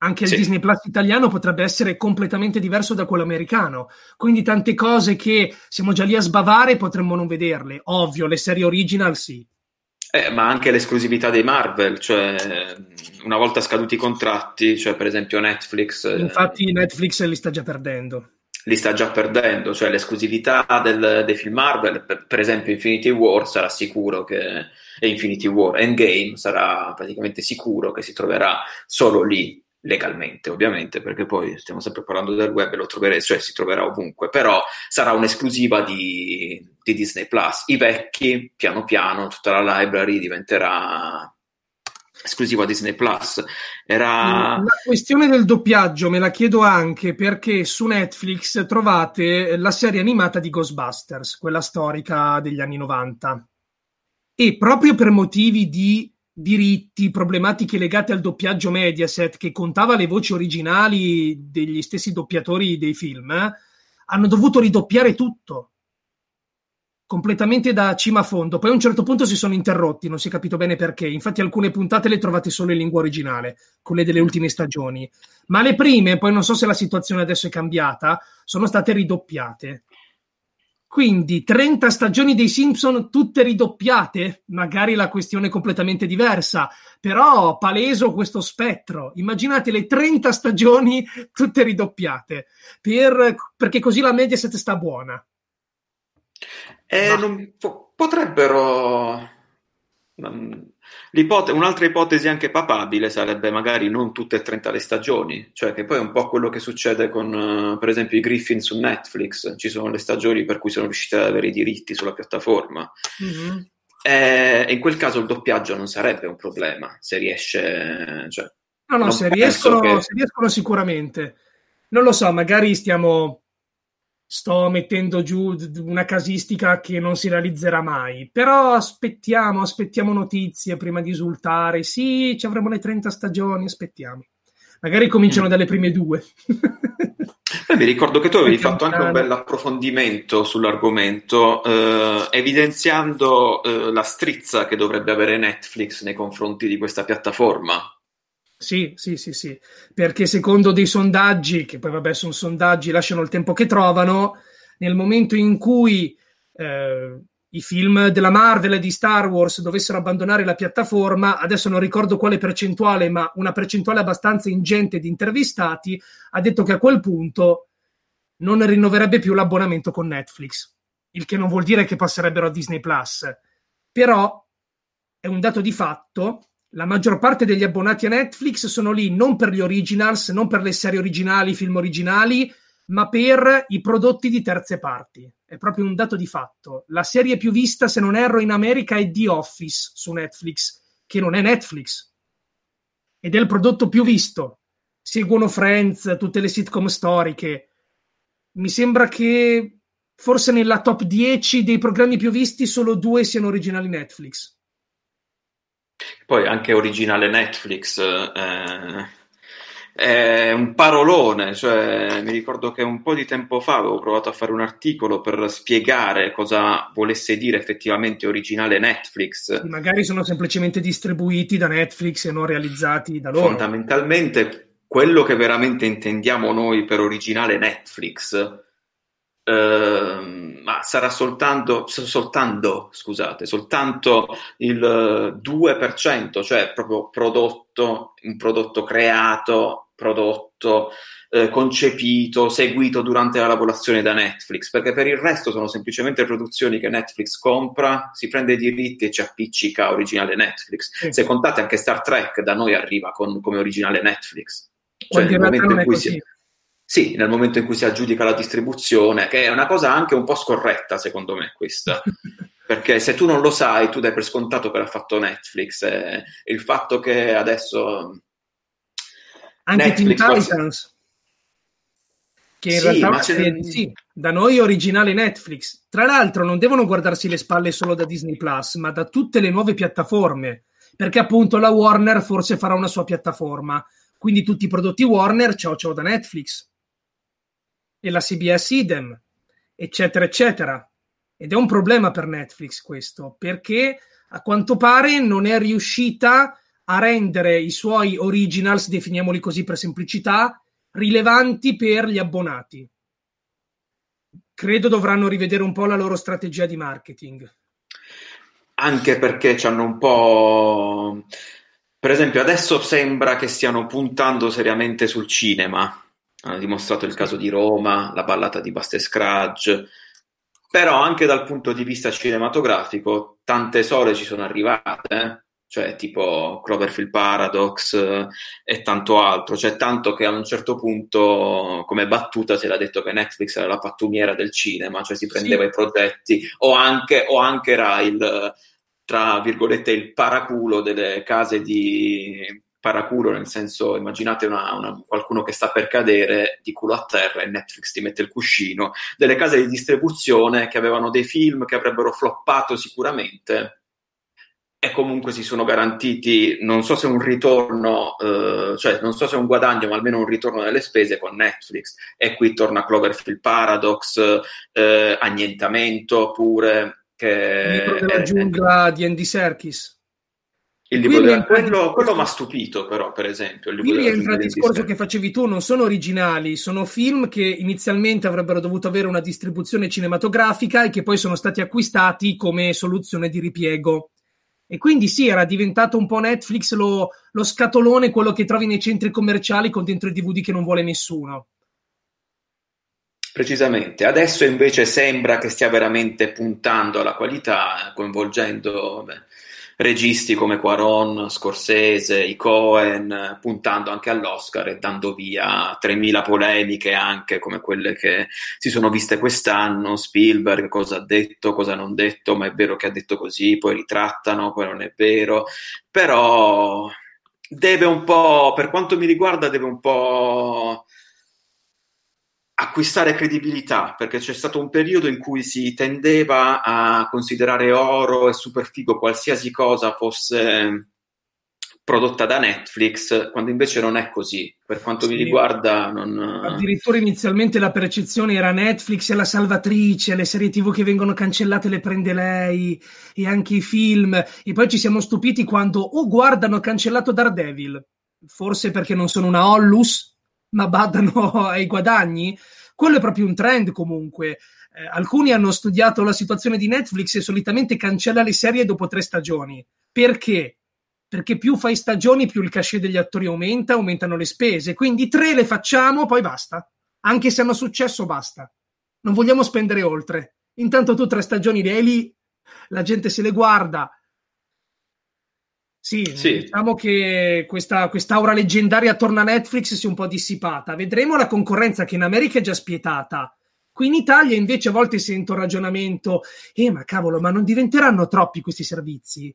Anche il sì. Disney Plus italiano potrebbe essere completamente diverso da quello americano, quindi tante cose che siamo già lì a sbavare potremmo non vederle. Ovvio, le serie original sì. Eh, ma anche l'esclusività dei Marvel, cioè una volta scaduti i contratti, cioè per esempio Netflix... Infatti eh, Netflix li sta già perdendo. Li sta già perdendo, cioè l'esclusività del, dei film Marvel, per, per esempio Infinity War sarà sicuro che... e Infinity War Endgame sarà praticamente sicuro che si troverà solo lì, legalmente ovviamente, perché poi stiamo sempre parlando del web e lo troverete, cioè si troverà ovunque, però sarà un'esclusiva di, di Disney Plus. I vecchi, piano piano, tutta la library diventerà esclusiva Disney Plus. Era... La questione del doppiaggio me la chiedo anche perché su Netflix trovate la serie animata di Ghostbusters, quella storica degli anni novanta, e proprio per motivi di diritti, problematiche legate al doppiaggio Mediaset, che contava le voci originali degli stessi doppiatori dei film, eh, hanno dovuto ridoppiare tutto completamente da cima a fondo. Poi a un certo punto si sono interrotti, non si è capito bene perché, infatti alcune puntate le trovate solo in lingua originale, quelle delle ultime stagioni, ma le prime, poi non so se la situazione adesso è cambiata, sono state ridoppiate. Quindi trenta stagioni dei Simpson tutte ridoppiate, magari la questione è completamente diversa, però paleso questo spettro. Immaginate le trenta stagioni tutte ridoppiate, per, perché così la Mediaset sta buona. Eh, non, po- potrebbero... L'ipot- un'altra ipotesi anche papabile sarebbe magari non tutte e trenta le stagioni, cioè che poi è un po' quello che succede con uh, per esempio i Griffin su Netflix. Ci sono le stagioni per cui sono riusciti ad avere i diritti sulla piattaforma, mm-hmm. e in quel caso il doppiaggio non sarebbe un problema se riesce, cioè, no no se riescono, che... se riescono sicuramente, non lo so, magari stiamo sto mettendo giù una casistica che non si realizzerà mai, però aspettiamo, aspettiamo notizie prima di esultare. Sì, ci avremo le trenta stagioni, aspettiamo, magari cominciano mm. dalle prime due. Eh, mi ricordo che tu avevi fatto anche un bel approfondimento sull'argomento, eh, evidenziando eh, la strizza che dovrebbe avere Netflix nei confronti di questa piattaforma. Sì, sì, sì, sì, perché secondo dei sondaggi, che poi vabbè sono sondaggi, lasciano il tempo che trovano, nel momento in cui eh, i film della Marvel e di Star Wars dovessero abbandonare la piattaforma, adesso non ricordo quale percentuale, ma una percentuale abbastanza ingente di intervistati ha detto che a quel punto non rinnoverebbe più l'abbonamento con Netflix, il che non vuol dire che passerebbero a Disney Plus, però è un dato di fatto. La maggior parte degli abbonati a Netflix sono lì non per gli originals, non per le serie originali, film originali, ma per i prodotti di terze parti. È proprio un dato di fatto. La serie più vista, se non erro, in America è The Office su Netflix, che non è Netflix. Ed è il prodotto più visto. Seguono Friends, tutte le sitcom storiche. Mi sembra che forse nella top dieci dei programmi più visti solo due siano originali Netflix. Poi anche originale Netflix eh, è un parolone, cioè mi ricordo che un po' di tempo fa avevo provato a fare un articolo per spiegare cosa volesse dire effettivamente originale Netflix. Magari sono semplicemente distribuiti da Netflix e non realizzati da loro. Fondamentalmente quello che veramente intendiamo noi per originale Netflix... Uh, ma sarà soltanto, soltanto, scusate, soltanto il due per cento, cioè proprio prodotto, un prodotto creato, prodotto, eh, concepito, seguito durante la lavorazione da Netflix, perché per il resto sono semplicemente produzioni che Netflix compra, si prende i diritti e ci appiccica originale Netflix. Mm. Se contate anche Star Trek da noi arriva con, come originale Netflix. Cioè nel momento in cui si... Sì, nel momento in cui si aggiudica la distribuzione, che è una cosa anche un po' scorretta, secondo me, questa. Perché se tu non lo sai, tu dai per scontato che l'ha fatto Netflix. E il fatto che adesso... Anche Teen Titans. Che in sì, realtà è, sì, da noi originale Netflix. Tra l'altro non devono guardarsi le spalle solo da Disney Plus, ma da tutte le nuove piattaforme. Perché appunto la Warner forse farà una sua piattaforma. Quindi tutti i prodotti Warner, ciao ciao da Netflix. E la C B S idem, eccetera eccetera. Ed è un problema per Netflix questo, perché a quanto pare non è riuscita a rendere i suoi originals, definiamoli così per semplicità, rilevanti per gli abbonati. Credo dovranno rivedere un po' la loro strategia di marketing. Anche perché ci hanno un po'... Per esempio, adesso sembra che stiano puntando seriamente sul cinema. Hanno dimostrato il caso di Roma, la ballata di Basta e Scraj. Però anche dal punto di vista cinematografico tante sole ci sono arrivate, eh? Cioè tipo Cloverfield Paradox eh, e tanto altro, cioè tanto che a un certo punto come battuta si era detto che Netflix era la pattumiera del cinema, cioè si prendeva sì. i progetti o anche, o anche era il, tra virgolette, il paraculo delle case di... paraculo, nel senso, immaginate una, una, qualcuno che sta per cadere di culo a terra e Netflix ti mette il cuscino, delle case di distribuzione che avevano dei film che avrebbero floppato sicuramente e comunque si sono garantiti non so se un ritorno eh, cioè non so se un guadagno ma almeno un ritorno delle spese con Netflix. E qui torna Cloverfield Paradox, eh, Annientamento pure, che il libro della giungla di Andy Serkis. Il libro della... quello, quello mi ha stupito, però, per esempio. Il libro qui rientra il discorso che facevi tu, non sono originali, sono film che inizialmente avrebbero dovuto avere una distribuzione cinematografica e che poi sono stati acquistati come soluzione di ripiego. E quindi sì, era diventato un po' Netflix lo, lo scatolone, quello che trovi nei centri commerciali con dentro i D V D che non vuole nessuno. Precisamente. Adesso invece sembra che stia veramente puntando alla qualità, coinvolgendo... Beh, registi come Cuaron, Scorsese, i Coen, puntando anche all'Oscar e dando via tremila polemiche anche come quelle che si sono viste quest'anno. Spielberg cosa ha detto, cosa non ha detto, ma è vero che ha detto così, poi ritrattano, poi non è vero. Però deve un po', per quanto mi riguarda, deve un po' acquistare credibilità, perché c'è stato un periodo in cui si tendeva a considerare oro e superfigo qualsiasi cosa fosse prodotta da Netflix, quando invece non è così. Per quanto sì. mi riguarda non... Addirittura inizialmente la percezione era Netflix è la salvatrice, le serie tivù che vengono cancellate le prende lei, e anche i film. E poi ci siamo stupiti quando, oh guarda, hanno cancellato Daredevil, forse perché non sono una Ollus, ma badano ai guadagni. Quello è proprio un trend comunque. Eh, alcuni hanno studiato la situazione di Netflix e solitamente cancella le serie dopo tre stagioni. Perché? Perché più fai stagioni più il cachet degli attori aumenta, aumentano le spese, quindi tre le facciamo, poi basta. Anche se hanno successo basta. Non vogliamo spendere oltre. Intanto tu tre stagioni le hai lì, la gente se le guarda. Sì, sì, diciamo che questa quest'aura leggendaria attorno a Netflix si è un po' dissipata. Vedremo la concorrenza, che in America è già spietata. Qui in Italia invece a volte sento un ragionamento, eh ma cavolo, ma non diventeranno troppi questi servizi?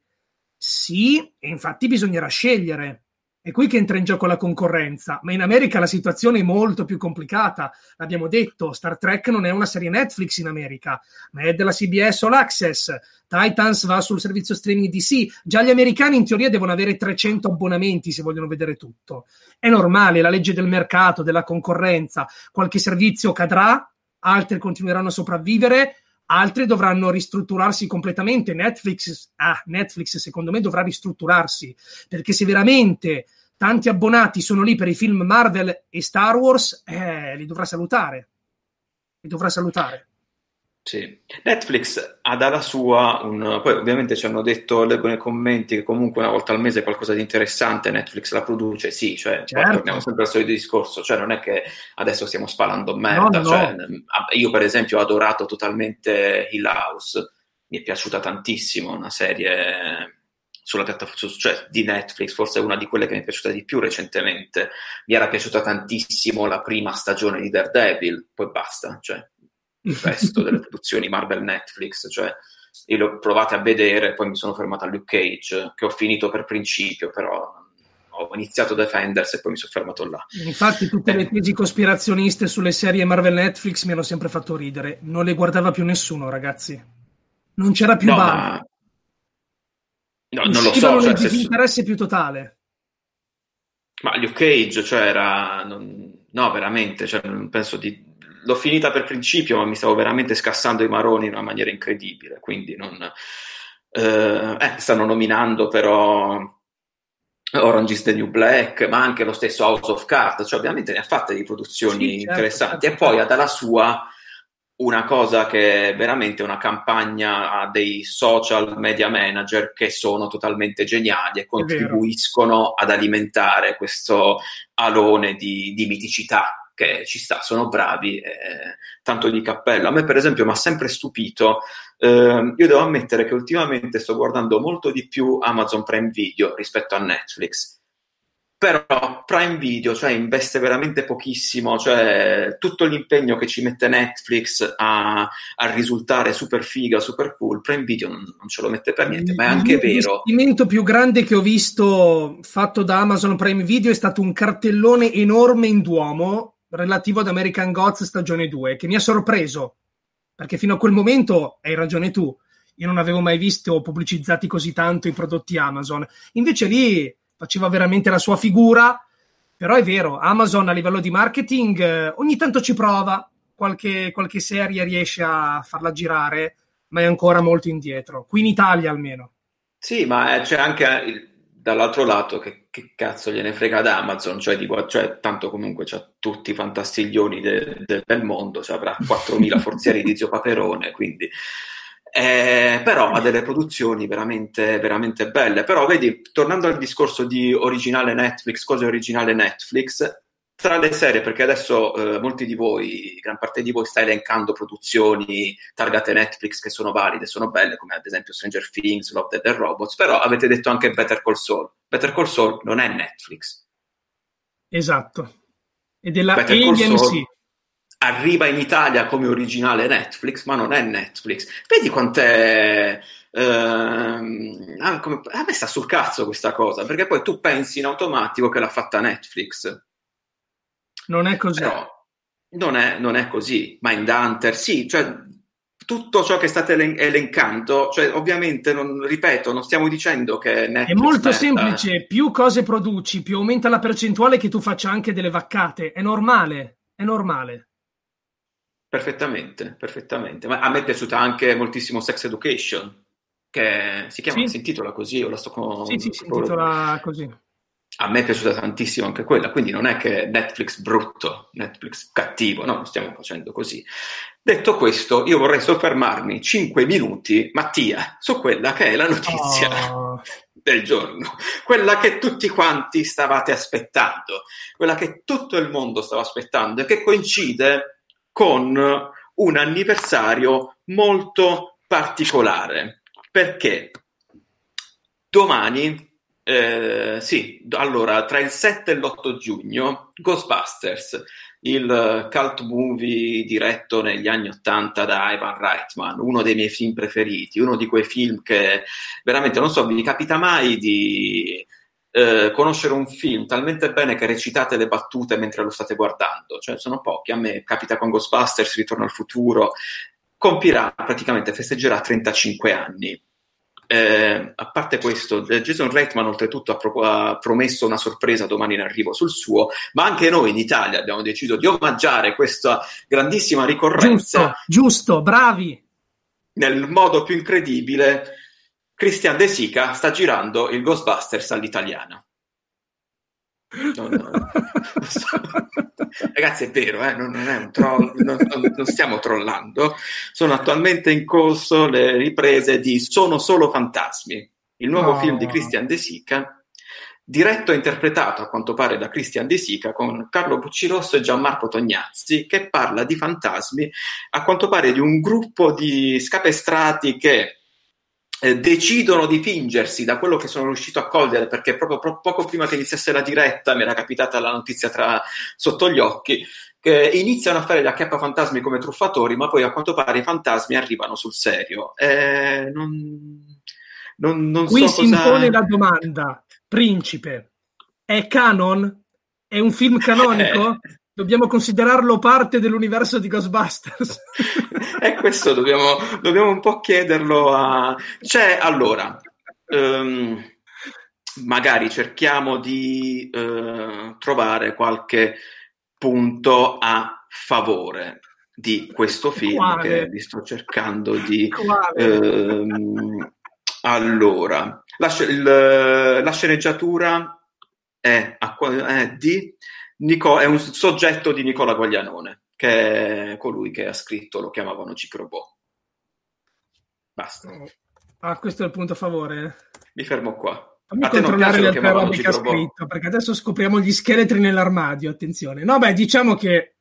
Sì, e infatti bisognerà scegliere. È qui che entra in gioco la concorrenza. Ma in America la situazione è molto più complicata. L'abbiamo detto, Star Trek non è una serie Netflix in America, ma è della C B S All Access. Titans va sul servizio streaming D C. Già gli americani in teoria devono avere trecento abbonamenti se vogliono vedere tutto. È normale, la legge del mercato, della concorrenza. Qualche servizio cadrà, altri continueranno a sopravvivere, altri dovranno ristrutturarsi completamente. Netflix, ah, Netflix secondo me dovrà ristrutturarsi, perché se veramente tanti abbonati sono lì per i film Marvel e Star Wars, eh, li dovrà salutare. Li dovrà salutare. Sì. Netflix ha dalla sua un... poi ovviamente ci hanno detto, leggo nei commenti, che comunque una volta al mese qualcosa di interessante Netflix la produce, sì, cioè certo. Torniamo sempre al solito discorso, cioè non è che adesso stiamo spalando merda, no, no. Cioè, io per esempio ho adorato totalmente Hill House, mi è piaciuta tantissimo, una serie sulla piattaforma, cioè di Netflix, forse una di quelle che mi è piaciuta di più recentemente. Mi era piaciuta tantissimo la prima stagione di Daredevil, poi basta, cioè il resto delle produzioni Marvel Netflix, cioè io le ho provate a vedere, poi mi sono fermato a Luke Cage, che ho finito per principio, però ho iniziato Defenders e poi mi sono fermato là. Infatti tutte eh. le tesi cospirazioniste sulle serie Marvel Netflix mi hanno sempre fatto ridere, non le guardava più nessuno, ragazzi, non c'era più no, ma... no, non lo so, cioè, il disinteresse se... più totale. Ma Luke Cage, cioè era non... no veramente, cioè non penso di l'ho finita per principio, ma mi stavo veramente scassando i maroni in una maniera incredibile, quindi non... Eh, stanno nominando però Orange is the New Black, ma anche lo stesso House of Cards, cioè ovviamente ne ha fatte di produzioni sì, certo, interessanti, certo. E poi ha dalla sua una cosa che è veramente una campagna a dei social media manager che sono totalmente geniali e contribuiscono ad alimentare questo alone di, di miticità che ci sta, sono bravi, eh, tanto di cappello. A me per esempio mi ha sempre stupito, eh, io devo ammettere che ultimamente sto guardando molto di più Amazon Prime Video rispetto a Netflix, però Prime Video cioè investe veramente pochissimo, cioè tutto l'impegno che ci mette Netflix a, a risultare super figa, super cool, Prime Video non, non ce lo mette per niente, ma è anche vero. L'investimento più grande che ho visto fatto da Amazon Prime Video è stato un cartellone enorme in Duomo relativo ad American Gods stagione due, che mi ha sorpreso, perché fino a quel momento, hai ragione tu, io non avevo mai visto pubblicizzati così tanto i prodotti Amazon, invece lì faceva veramente la sua figura, però è vero, Amazon a livello di marketing eh, ogni tanto ci prova, qualche, qualche serie riesce a farla girare, ma è ancora molto indietro, qui in Italia almeno. Sì, ma c'è anche il, dall'altro lato che, che cazzo gliene frega ad Amazon, cioè, dico, cioè tanto comunque c'ha tutti i fantastiglioni de, de, del mondo, cioè, avrà quattromila forzieri di Zio Paperone, quindi... Eh, però ha delle produzioni veramente, veramente belle. Però vedi, tornando al discorso di originale Netflix, cose originale Netflix, tra le serie, perché adesso eh, molti di voi, gran parte di voi sta elencando produzioni targate Netflix che sono valide, sono belle, come ad esempio Stranger Things, Love, Death and Robots, però avete detto anche Better Call Saul. Better Call Saul non è Netflix. Esatto. È della A M C. Arriva in Italia come originale Netflix, ma non è Netflix. Vedi quant'è... Ehm, a me sta sul cazzo questa cosa, perché poi tu pensi in automatico che l'ha fatta Netflix. Non è così. Però non è, non è così. Mindhunter, sì, cioè tutto ciò che state elen- elencando, cioè ovviamente, non ripeto, non stiamo dicendo che Netflix... È molto merda. Semplice, più cose produci, più aumenta la percentuale che tu faccia anche delle vaccate. È normale, è normale. Perfettamente, perfettamente. Ma a me è piaciuta anche moltissimo Sex Education, che si chiama, sì. Si intitola così, o la sto con... Sì, sì, si intitola così. A me è piaciuta tantissimo anche quella, quindi non è che Netflix brutto, Netflix cattivo, no, non stiamo facendo così. Detto questo, io vorrei soffermarmi cinque minuti, Mattia, su quella che è la notizia oh. del giorno, quella che tutti quanti stavate aspettando, quella che tutto il mondo stava aspettando e che coincide con un anniversario molto particolare, perché domani, eh, sì, allora tra il sette e l'otto giugno, Ghostbusters, il cult movie diretto negli anni ottanta da Ivan Reitman, uno dei miei film preferiti, uno di quei film che veramente, non so, vi capita mai di... Eh, conoscere un film talmente bene che recitate le battute mentre lo state guardando, cioè sono pochi. A me capita con Ghostbusters, Ritorno al futuro, compirà praticamente, festeggerà trentacinque anni. Eh, a parte questo, Jason Reitman oltretutto ha, pro- ha promesso una sorpresa domani in arrivo sul suo, ma anche noi in Italia abbiamo deciso di omaggiare questa grandissima ricorrenza, giusto, giusto, bravi, nel modo più incredibile. Christian De Sica sta girando il Ghostbusters all'italiana. No, no, no. Ragazzi, è vero, eh? non, non, è un troll, non, non stiamo trollando. Sono attualmente in corso le riprese di Sono solo fantasmi, il nuovo oh. film di Christian De Sica, diretto e interpretato a quanto pare da Christian De Sica, con Carlo Buccirosso e Gianmarco Tognazzi, che parla di fantasmi, a quanto pare di un gruppo di scapestrati che decidono di fingersi, da quello che sono riuscito a cogliere, perché proprio pro- poco prima che iniziasse la diretta mi era capitata la notizia tra sotto gli occhi, che iniziano a fare gli acchiappafantasmi come truffatori, ma poi a quanto pare i fantasmi arrivano sul serio. Eh, non, non, non Qui so si cosa... impone la domanda, Principe, è canon? È un film canonico? Dobbiamo considerarlo parte dell'universo di Ghostbusters? E questo dobbiamo, dobbiamo un po' chiederlo a... Cioè, allora, um, magari cerchiamo di uh, trovare qualche punto a favore di questo film. Quale? Che vi sto cercando di... Um, allora, la, il, la sceneggiatura è, è di Nico, è un soggetto di Nicola Guaglianone, che è colui che ha scritto Lo chiamavano Cicrobò. Basta. Ah, questo è il punto a favore. Mi fermo qua. Fammi a controllare le altre robe che ha scritto, perché adesso scopriamo gli scheletri nell'armadio, attenzione. No, beh, diciamo che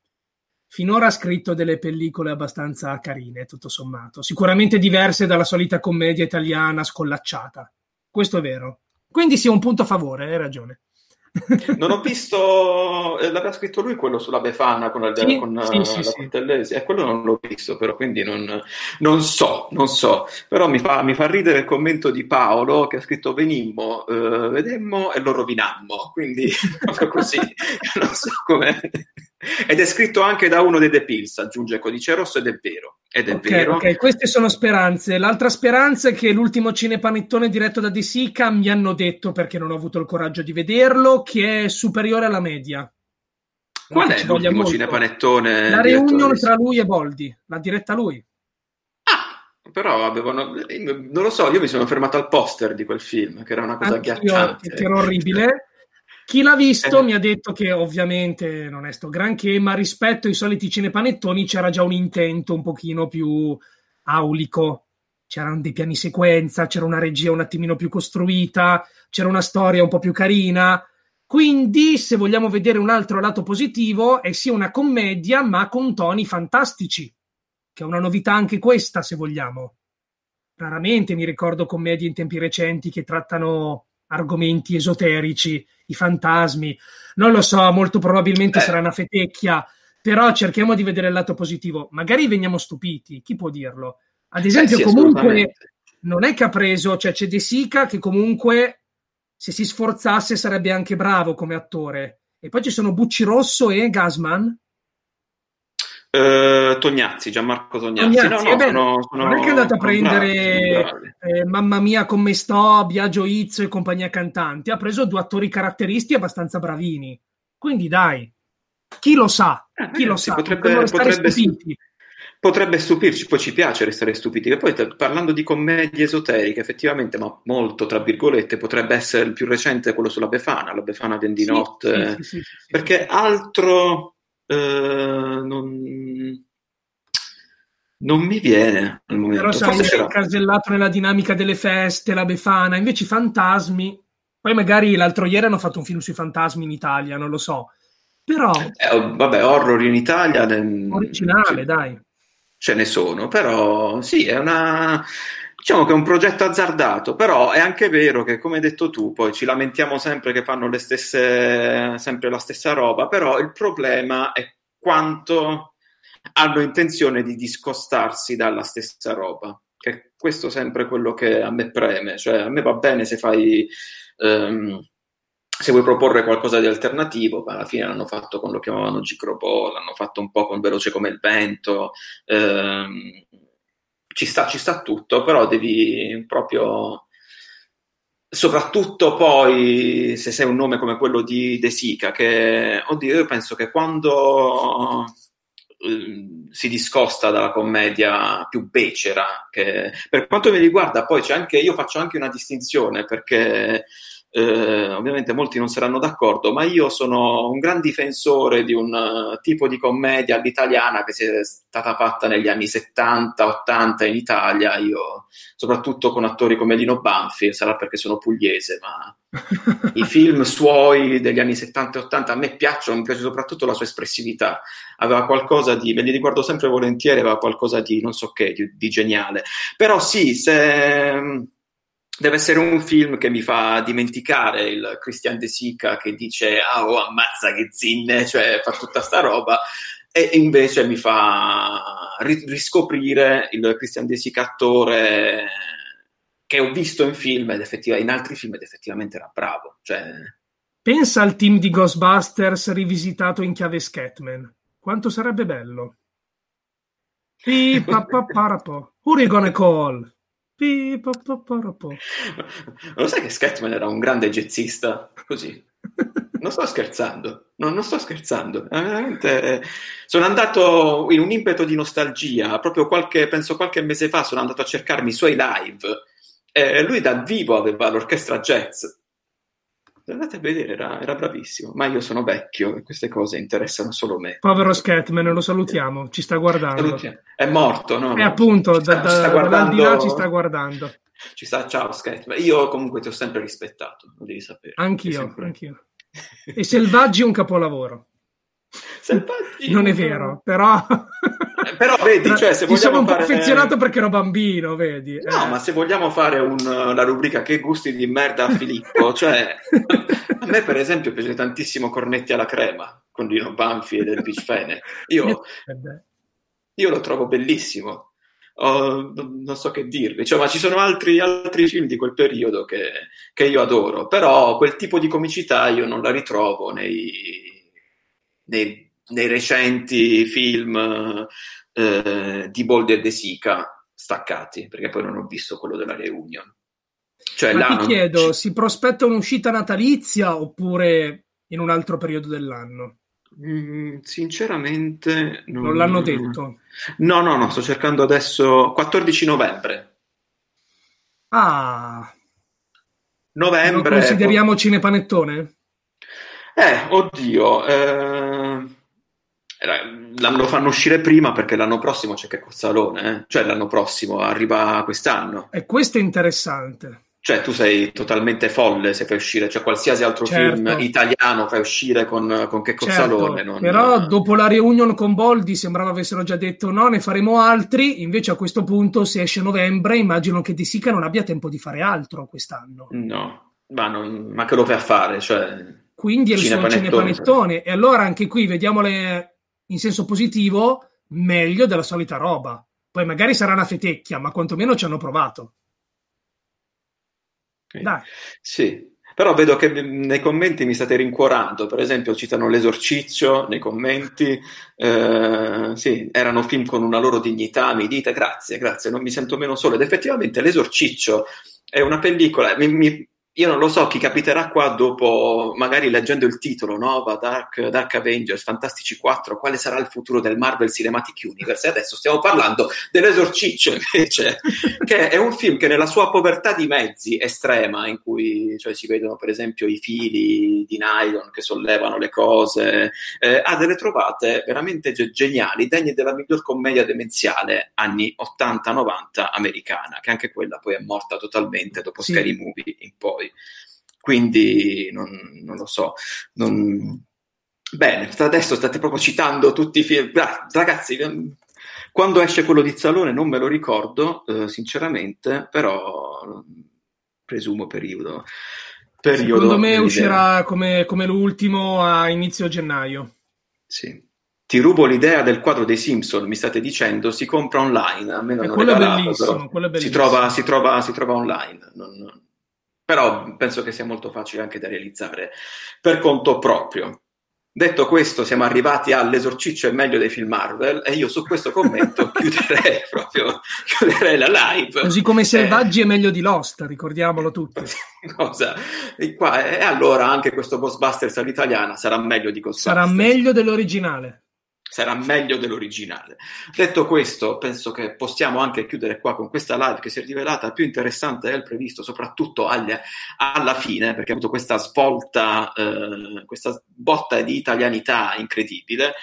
finora ha scritto delle pellicole abbastanza carine, tutto sommato. Sicuramente diverse dalla solita commedia italiana scollacciata. Questo è vero. Quindi sì, un punto a favore, hai ragione. Non ho visto, l'aveva scritto lui quello sulla Befana con, il, sì, con sì, sì, la sì. Portellesi, eh, quello non l'ho visto però, quindi non, non so non so, però mi fa, mi fa ridere il commento di Paolo che ha scritto venimmo, eh, vedemmo e lo rovinammo, quindi così non so com'è, ed è scritto anche da uno dei The Pills, aggiunge Codice Rosso, ed è vero. Ed è okay, vero. Ok, queste sono speranze. L'altra speranza è che l'ultimo cinepanettone diretto da De Sica, mi hanno detto, perché non ho avuto il coraggio di vederlo, che è superiore alla media. Qual è l'ultimo cinepanettone? La reunion tra lui e Boldi, l'ha diretta lui. Ah, però avevano, non lo so, io mi sono fermato al poster di quel film, che era una cosa agghiacciante. Che era orribile. Chi l'ha visto eh. mi ha detto che ovviamente non è sto granché, ma rispetto ai soliti cinepanettoni c'era già un intento un pochino più aulico, c'erano dei piani sequenza, c'era una regia un attimino più costruita, c'era una storia un po' più carina, quindi se vogliamo vedere un altro lato positivo è sia una commedia ma con toni fantastici, che è una novità anche questa se vogliamo. Raramente mi ricordo commedie in tempi recenti che trattano argomenti esoterici, i fantasmi, non lo so, molto probabilmente Beh. sarà una fetecchia, però cerchiamo di vedere il lato positivo, magari veniamo stupiti, chi può dirlo? Ad esempio, eh sì, comunque non è che ha preso, cioè c'è De Sica che comunque se si sforzasse sarebbe anche bravo come attore, e poi ci sono Bucci Rosso e Gasman. Uh, Tognazzi, Gianmarco Tognazzi, Tognazzi no, no, bene, sono, sono non è che è andato a prendere eh, Mamma mia come sto, Biagio Izzo e compagnia cantante, ha preso due attori caratteristi abbastanza bravini, quindi dai, chi lo sa, eh, chi eh, lo sa, potrebbe, potrebbe, stupiti. potrebbe stupirci, poi ci piace restare stupiti, che poi t- parlando di commedie esoteriche effettivamente, ma molto tra virgolette, potrebbe essere il più recente quello sulla Befana, la Befana di sì, notte, sì, sì, sì, sì, perché sì. altro... Uh, non... non mi viene al momento. Però sai, è casellato nella dinamica delle feste, la Befana, invece i fantasmi, poi magari l'altro ieri hanno fatto un film sui fantasmi in Italia, non lo so, però eh, vabbè, horror in Italia originale, sì, dai, ce ne sono, però sì, è una, diciamo che è un progetto azzardato, però è anche vero che, come hai detto tu, poi ci lamentiamo sempre che fanno le stesse, sempre la stessa roba, però il problema è quanto hanno intenzione di discostarsi dalla stessa roba, che questo è sempre quello che a me preme, cioè a me va bene se fai... Um, se vuoi proporre qualcosa di alternativo, ma alla fine l'hanno fatto con Lo chiamavano Cicrobò, l'hanno fatto un po' con Veloce come il vento, ehm, ci sta, ci sta tutto, però devi proprio, soprattutto poi se sei un nome come quello di De Sica, che oddio, io penso che quando eh, si discosta dalla commedia più becera, che per quanto mi riguarda poi c'è anche, io faccio anche una distinzione, perché Eh, ovviamente molti non saranno d'accordo, ma io sono un gran difensore di un uh, tipo di commedia all'italiana che si è stata fatta negli anni settanta ottanta in Italia, io soprattutto con attori come Lino Banfi, sarà perché sono pugliese, ma i film suoi degli anni settanta e ottanta a me piacciono, mi piace soprattutto la sua espressività, aveva qualcosa di, me li riguardo sempre volentieri, aveva qualcosa di non so che, di, di geniale, però sì, se... deve essere un film che mi fa dimenticare il Christian De Sica che dice ah oh, ammazza che zinne, cioè fa tutta sta roba, e invece mi fa riscoprire il Christian De Sica attore che ho visto in film ed effettivamente in altri film, ed effettivamente era bravo, cioè... Pensa al team di Ghostbusters rivisitato in chiave Scatman, quanto sarebbe bello. Pi pa pa para po. Who are you gonna call? Lo sai che Scatman era un grande jazzista? Così, non sto scherzando, no, non sto scherzando. Veramente sono andato in un impeto di nostalgia. Proprio qualche, penso qualche mese fa, sono andato a cercarmi i suoi live. Eh, lui dal vivo aveva l'orchestra jazz. Andate a vedere, era, era bravissimo, ma io sono vecchio e queste cose interessano solo me. Povero Scatman, lo salutiamo, ci sta guardando. Salutiamo. È morto, no? E appunto, ci sta, da, ci sta guardando... da là ci sta guardando. Ci sta, ciao Scatman. Io comunque ti ho sempre rispettato, lo devi sapere. Anch'io, sempre... anch'io. E Selvaggi un capolavoro. Selvaggi non è vero, però... Però vedi, cioè, se vogliamo sono un fare... po' affezionato perché ero bambino, vedi. No, eh. ma se vogliamo fare un, la rubrica che gusti di merda a Filippo, cioè a me per esempio piace tantissimo Cornetti alla crema con Lino Banfi e del Pitchfene. Io, io lo trovo bellissimo. Oh, non so che dirvi, cioè, ma ci sono altri, altri film di quel periodo che, che io adoro, però quel tipo di comicità io non la ritrovo nei, nei nei recenti film eh, di Roger De Sica staccati, perché poi non ho visto quello della Reunion. Cioè, ma là ti chiedo, c- si prospetta un'uscita natalizia oppure in un altro periodo dell'anno? Mm, sinceramente non, non l'hanno detto. No, no, no, sto cercando adesso. quattordici novembre. Ah. Novembre. Lo consideriamo cinepanettone? Eh, oddio, eh... lo fanno uscire prima perché l'anno prossimo c'è Checco Zalone, eh? Cioè l'anno prossimo arriva quest'anno. E questo è interessante. Cioè tu sei totalmente folle se fai uscire, cioè qualsiasi altro certo. film italiano fai uscire con, con Checco certo, Zalone. Non... Però dopo la reunion con Boldi sembrava avessero già detto no, ne faremo altri, invece a questo punto se esce novembre immagino che De Sica non abbia tempo di fare altro quest'anno. No, ma, non... ma che lo fai a fare? Cioè... Quindi è il suo cinepanettone. E allora anche qui vediamole... in senso positivo, meglio della solita roba. Poi magari sarà una fetecchia, ma quantomeno ci hanno provato. Okay. Dai. Sì, però vedo che nei commenti mi state rincuorando. Per esempio citano L'Esorciccio nei commenti. Eh, sì, erano film con una loro dignità. Mi dite grazie, grazie, non mi sento meno solo. Ed effettivamente L'Esorciccio è una pellicola... Mi, mi, io non lo so chi capiterà qua dopo, magari leggendo il titolo, no? Dark, Dark Avengers, Fantastici quattro, quale sarà il futuro del Marvel Cinematic Universe? E adesso stiamo parlando dell'Esorciccio, invece, che è un film che nella sua povertà di mezzi estrema, in cui cioè, si vedono per esempio i fili di nylon che sollevano le cose, eh, ha delle trovate veramente geniali, degne della miglior commedia demenziale anni ottanta novanta americana, che anche quella poi è morta totalmente dopo sì. Scary Movie in poi. Quindi non, non lo so non... bene, adesso state proprio citando tutti i film. Ah, ragazzi, quando esce quello di Zalone non me lo ricordo eh, sinceramente, però presumo periodo, periodo secondo me uscirà come, come l'ultimo a inizio gennaio. Sì, ti rubo l'idea del quadro dei Simpson, mi state dicendo, si compra online, a me non quello, regalato, bellissimo, quello è bellissimo, si trova, si trova, si trova online, non... però penso che sia molto facile anche da realizzare per conto proprio. Detto questo, siamo arrivati all'Esorciccio è meglio dei film Marvel e io su questo commento chiuderei proprio chiuderei la live. Così come Selvaggi eh. è meglio di Lost, ricordiamolo tutti. Cosa? E, qua, e allora anche questo Ghostbusters all'italiana sarà meglio di Ghostbusters. Sarà meglio dell'originale. Sarà meglio dell'originale. Detto questo, penso che possiamo anche chiudere qua con questa live che si è rivelata più interessante del previsto, soprattutto agli, alla fine, perché ha avuto questa svolta, eh, questa botta di italianità incredibile.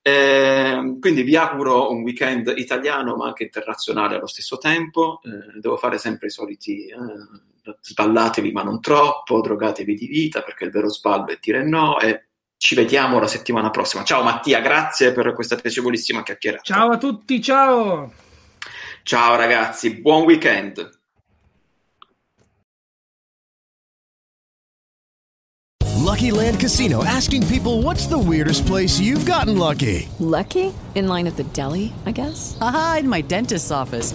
Eh, quindi vi auguro un weekend italiano ma anche internazionale allo stesso tempo. Eh, devo fare sempre i soliti eh, sballatevi ma non troppo, drogatevi di vita, perché il vero sballo è dire no. E ci vediamo la settimana prossima. Ciao Mattia, grazie per questa piacevolissima chiacchierata. Ciao a tutti, ciao. Ciao ragazzi, buon weekend. Lucky Land Casino asking people what's the weirdest place you've gotten lucky? Lucky? In line at the deli, I guess. Aha, in my dentist's office.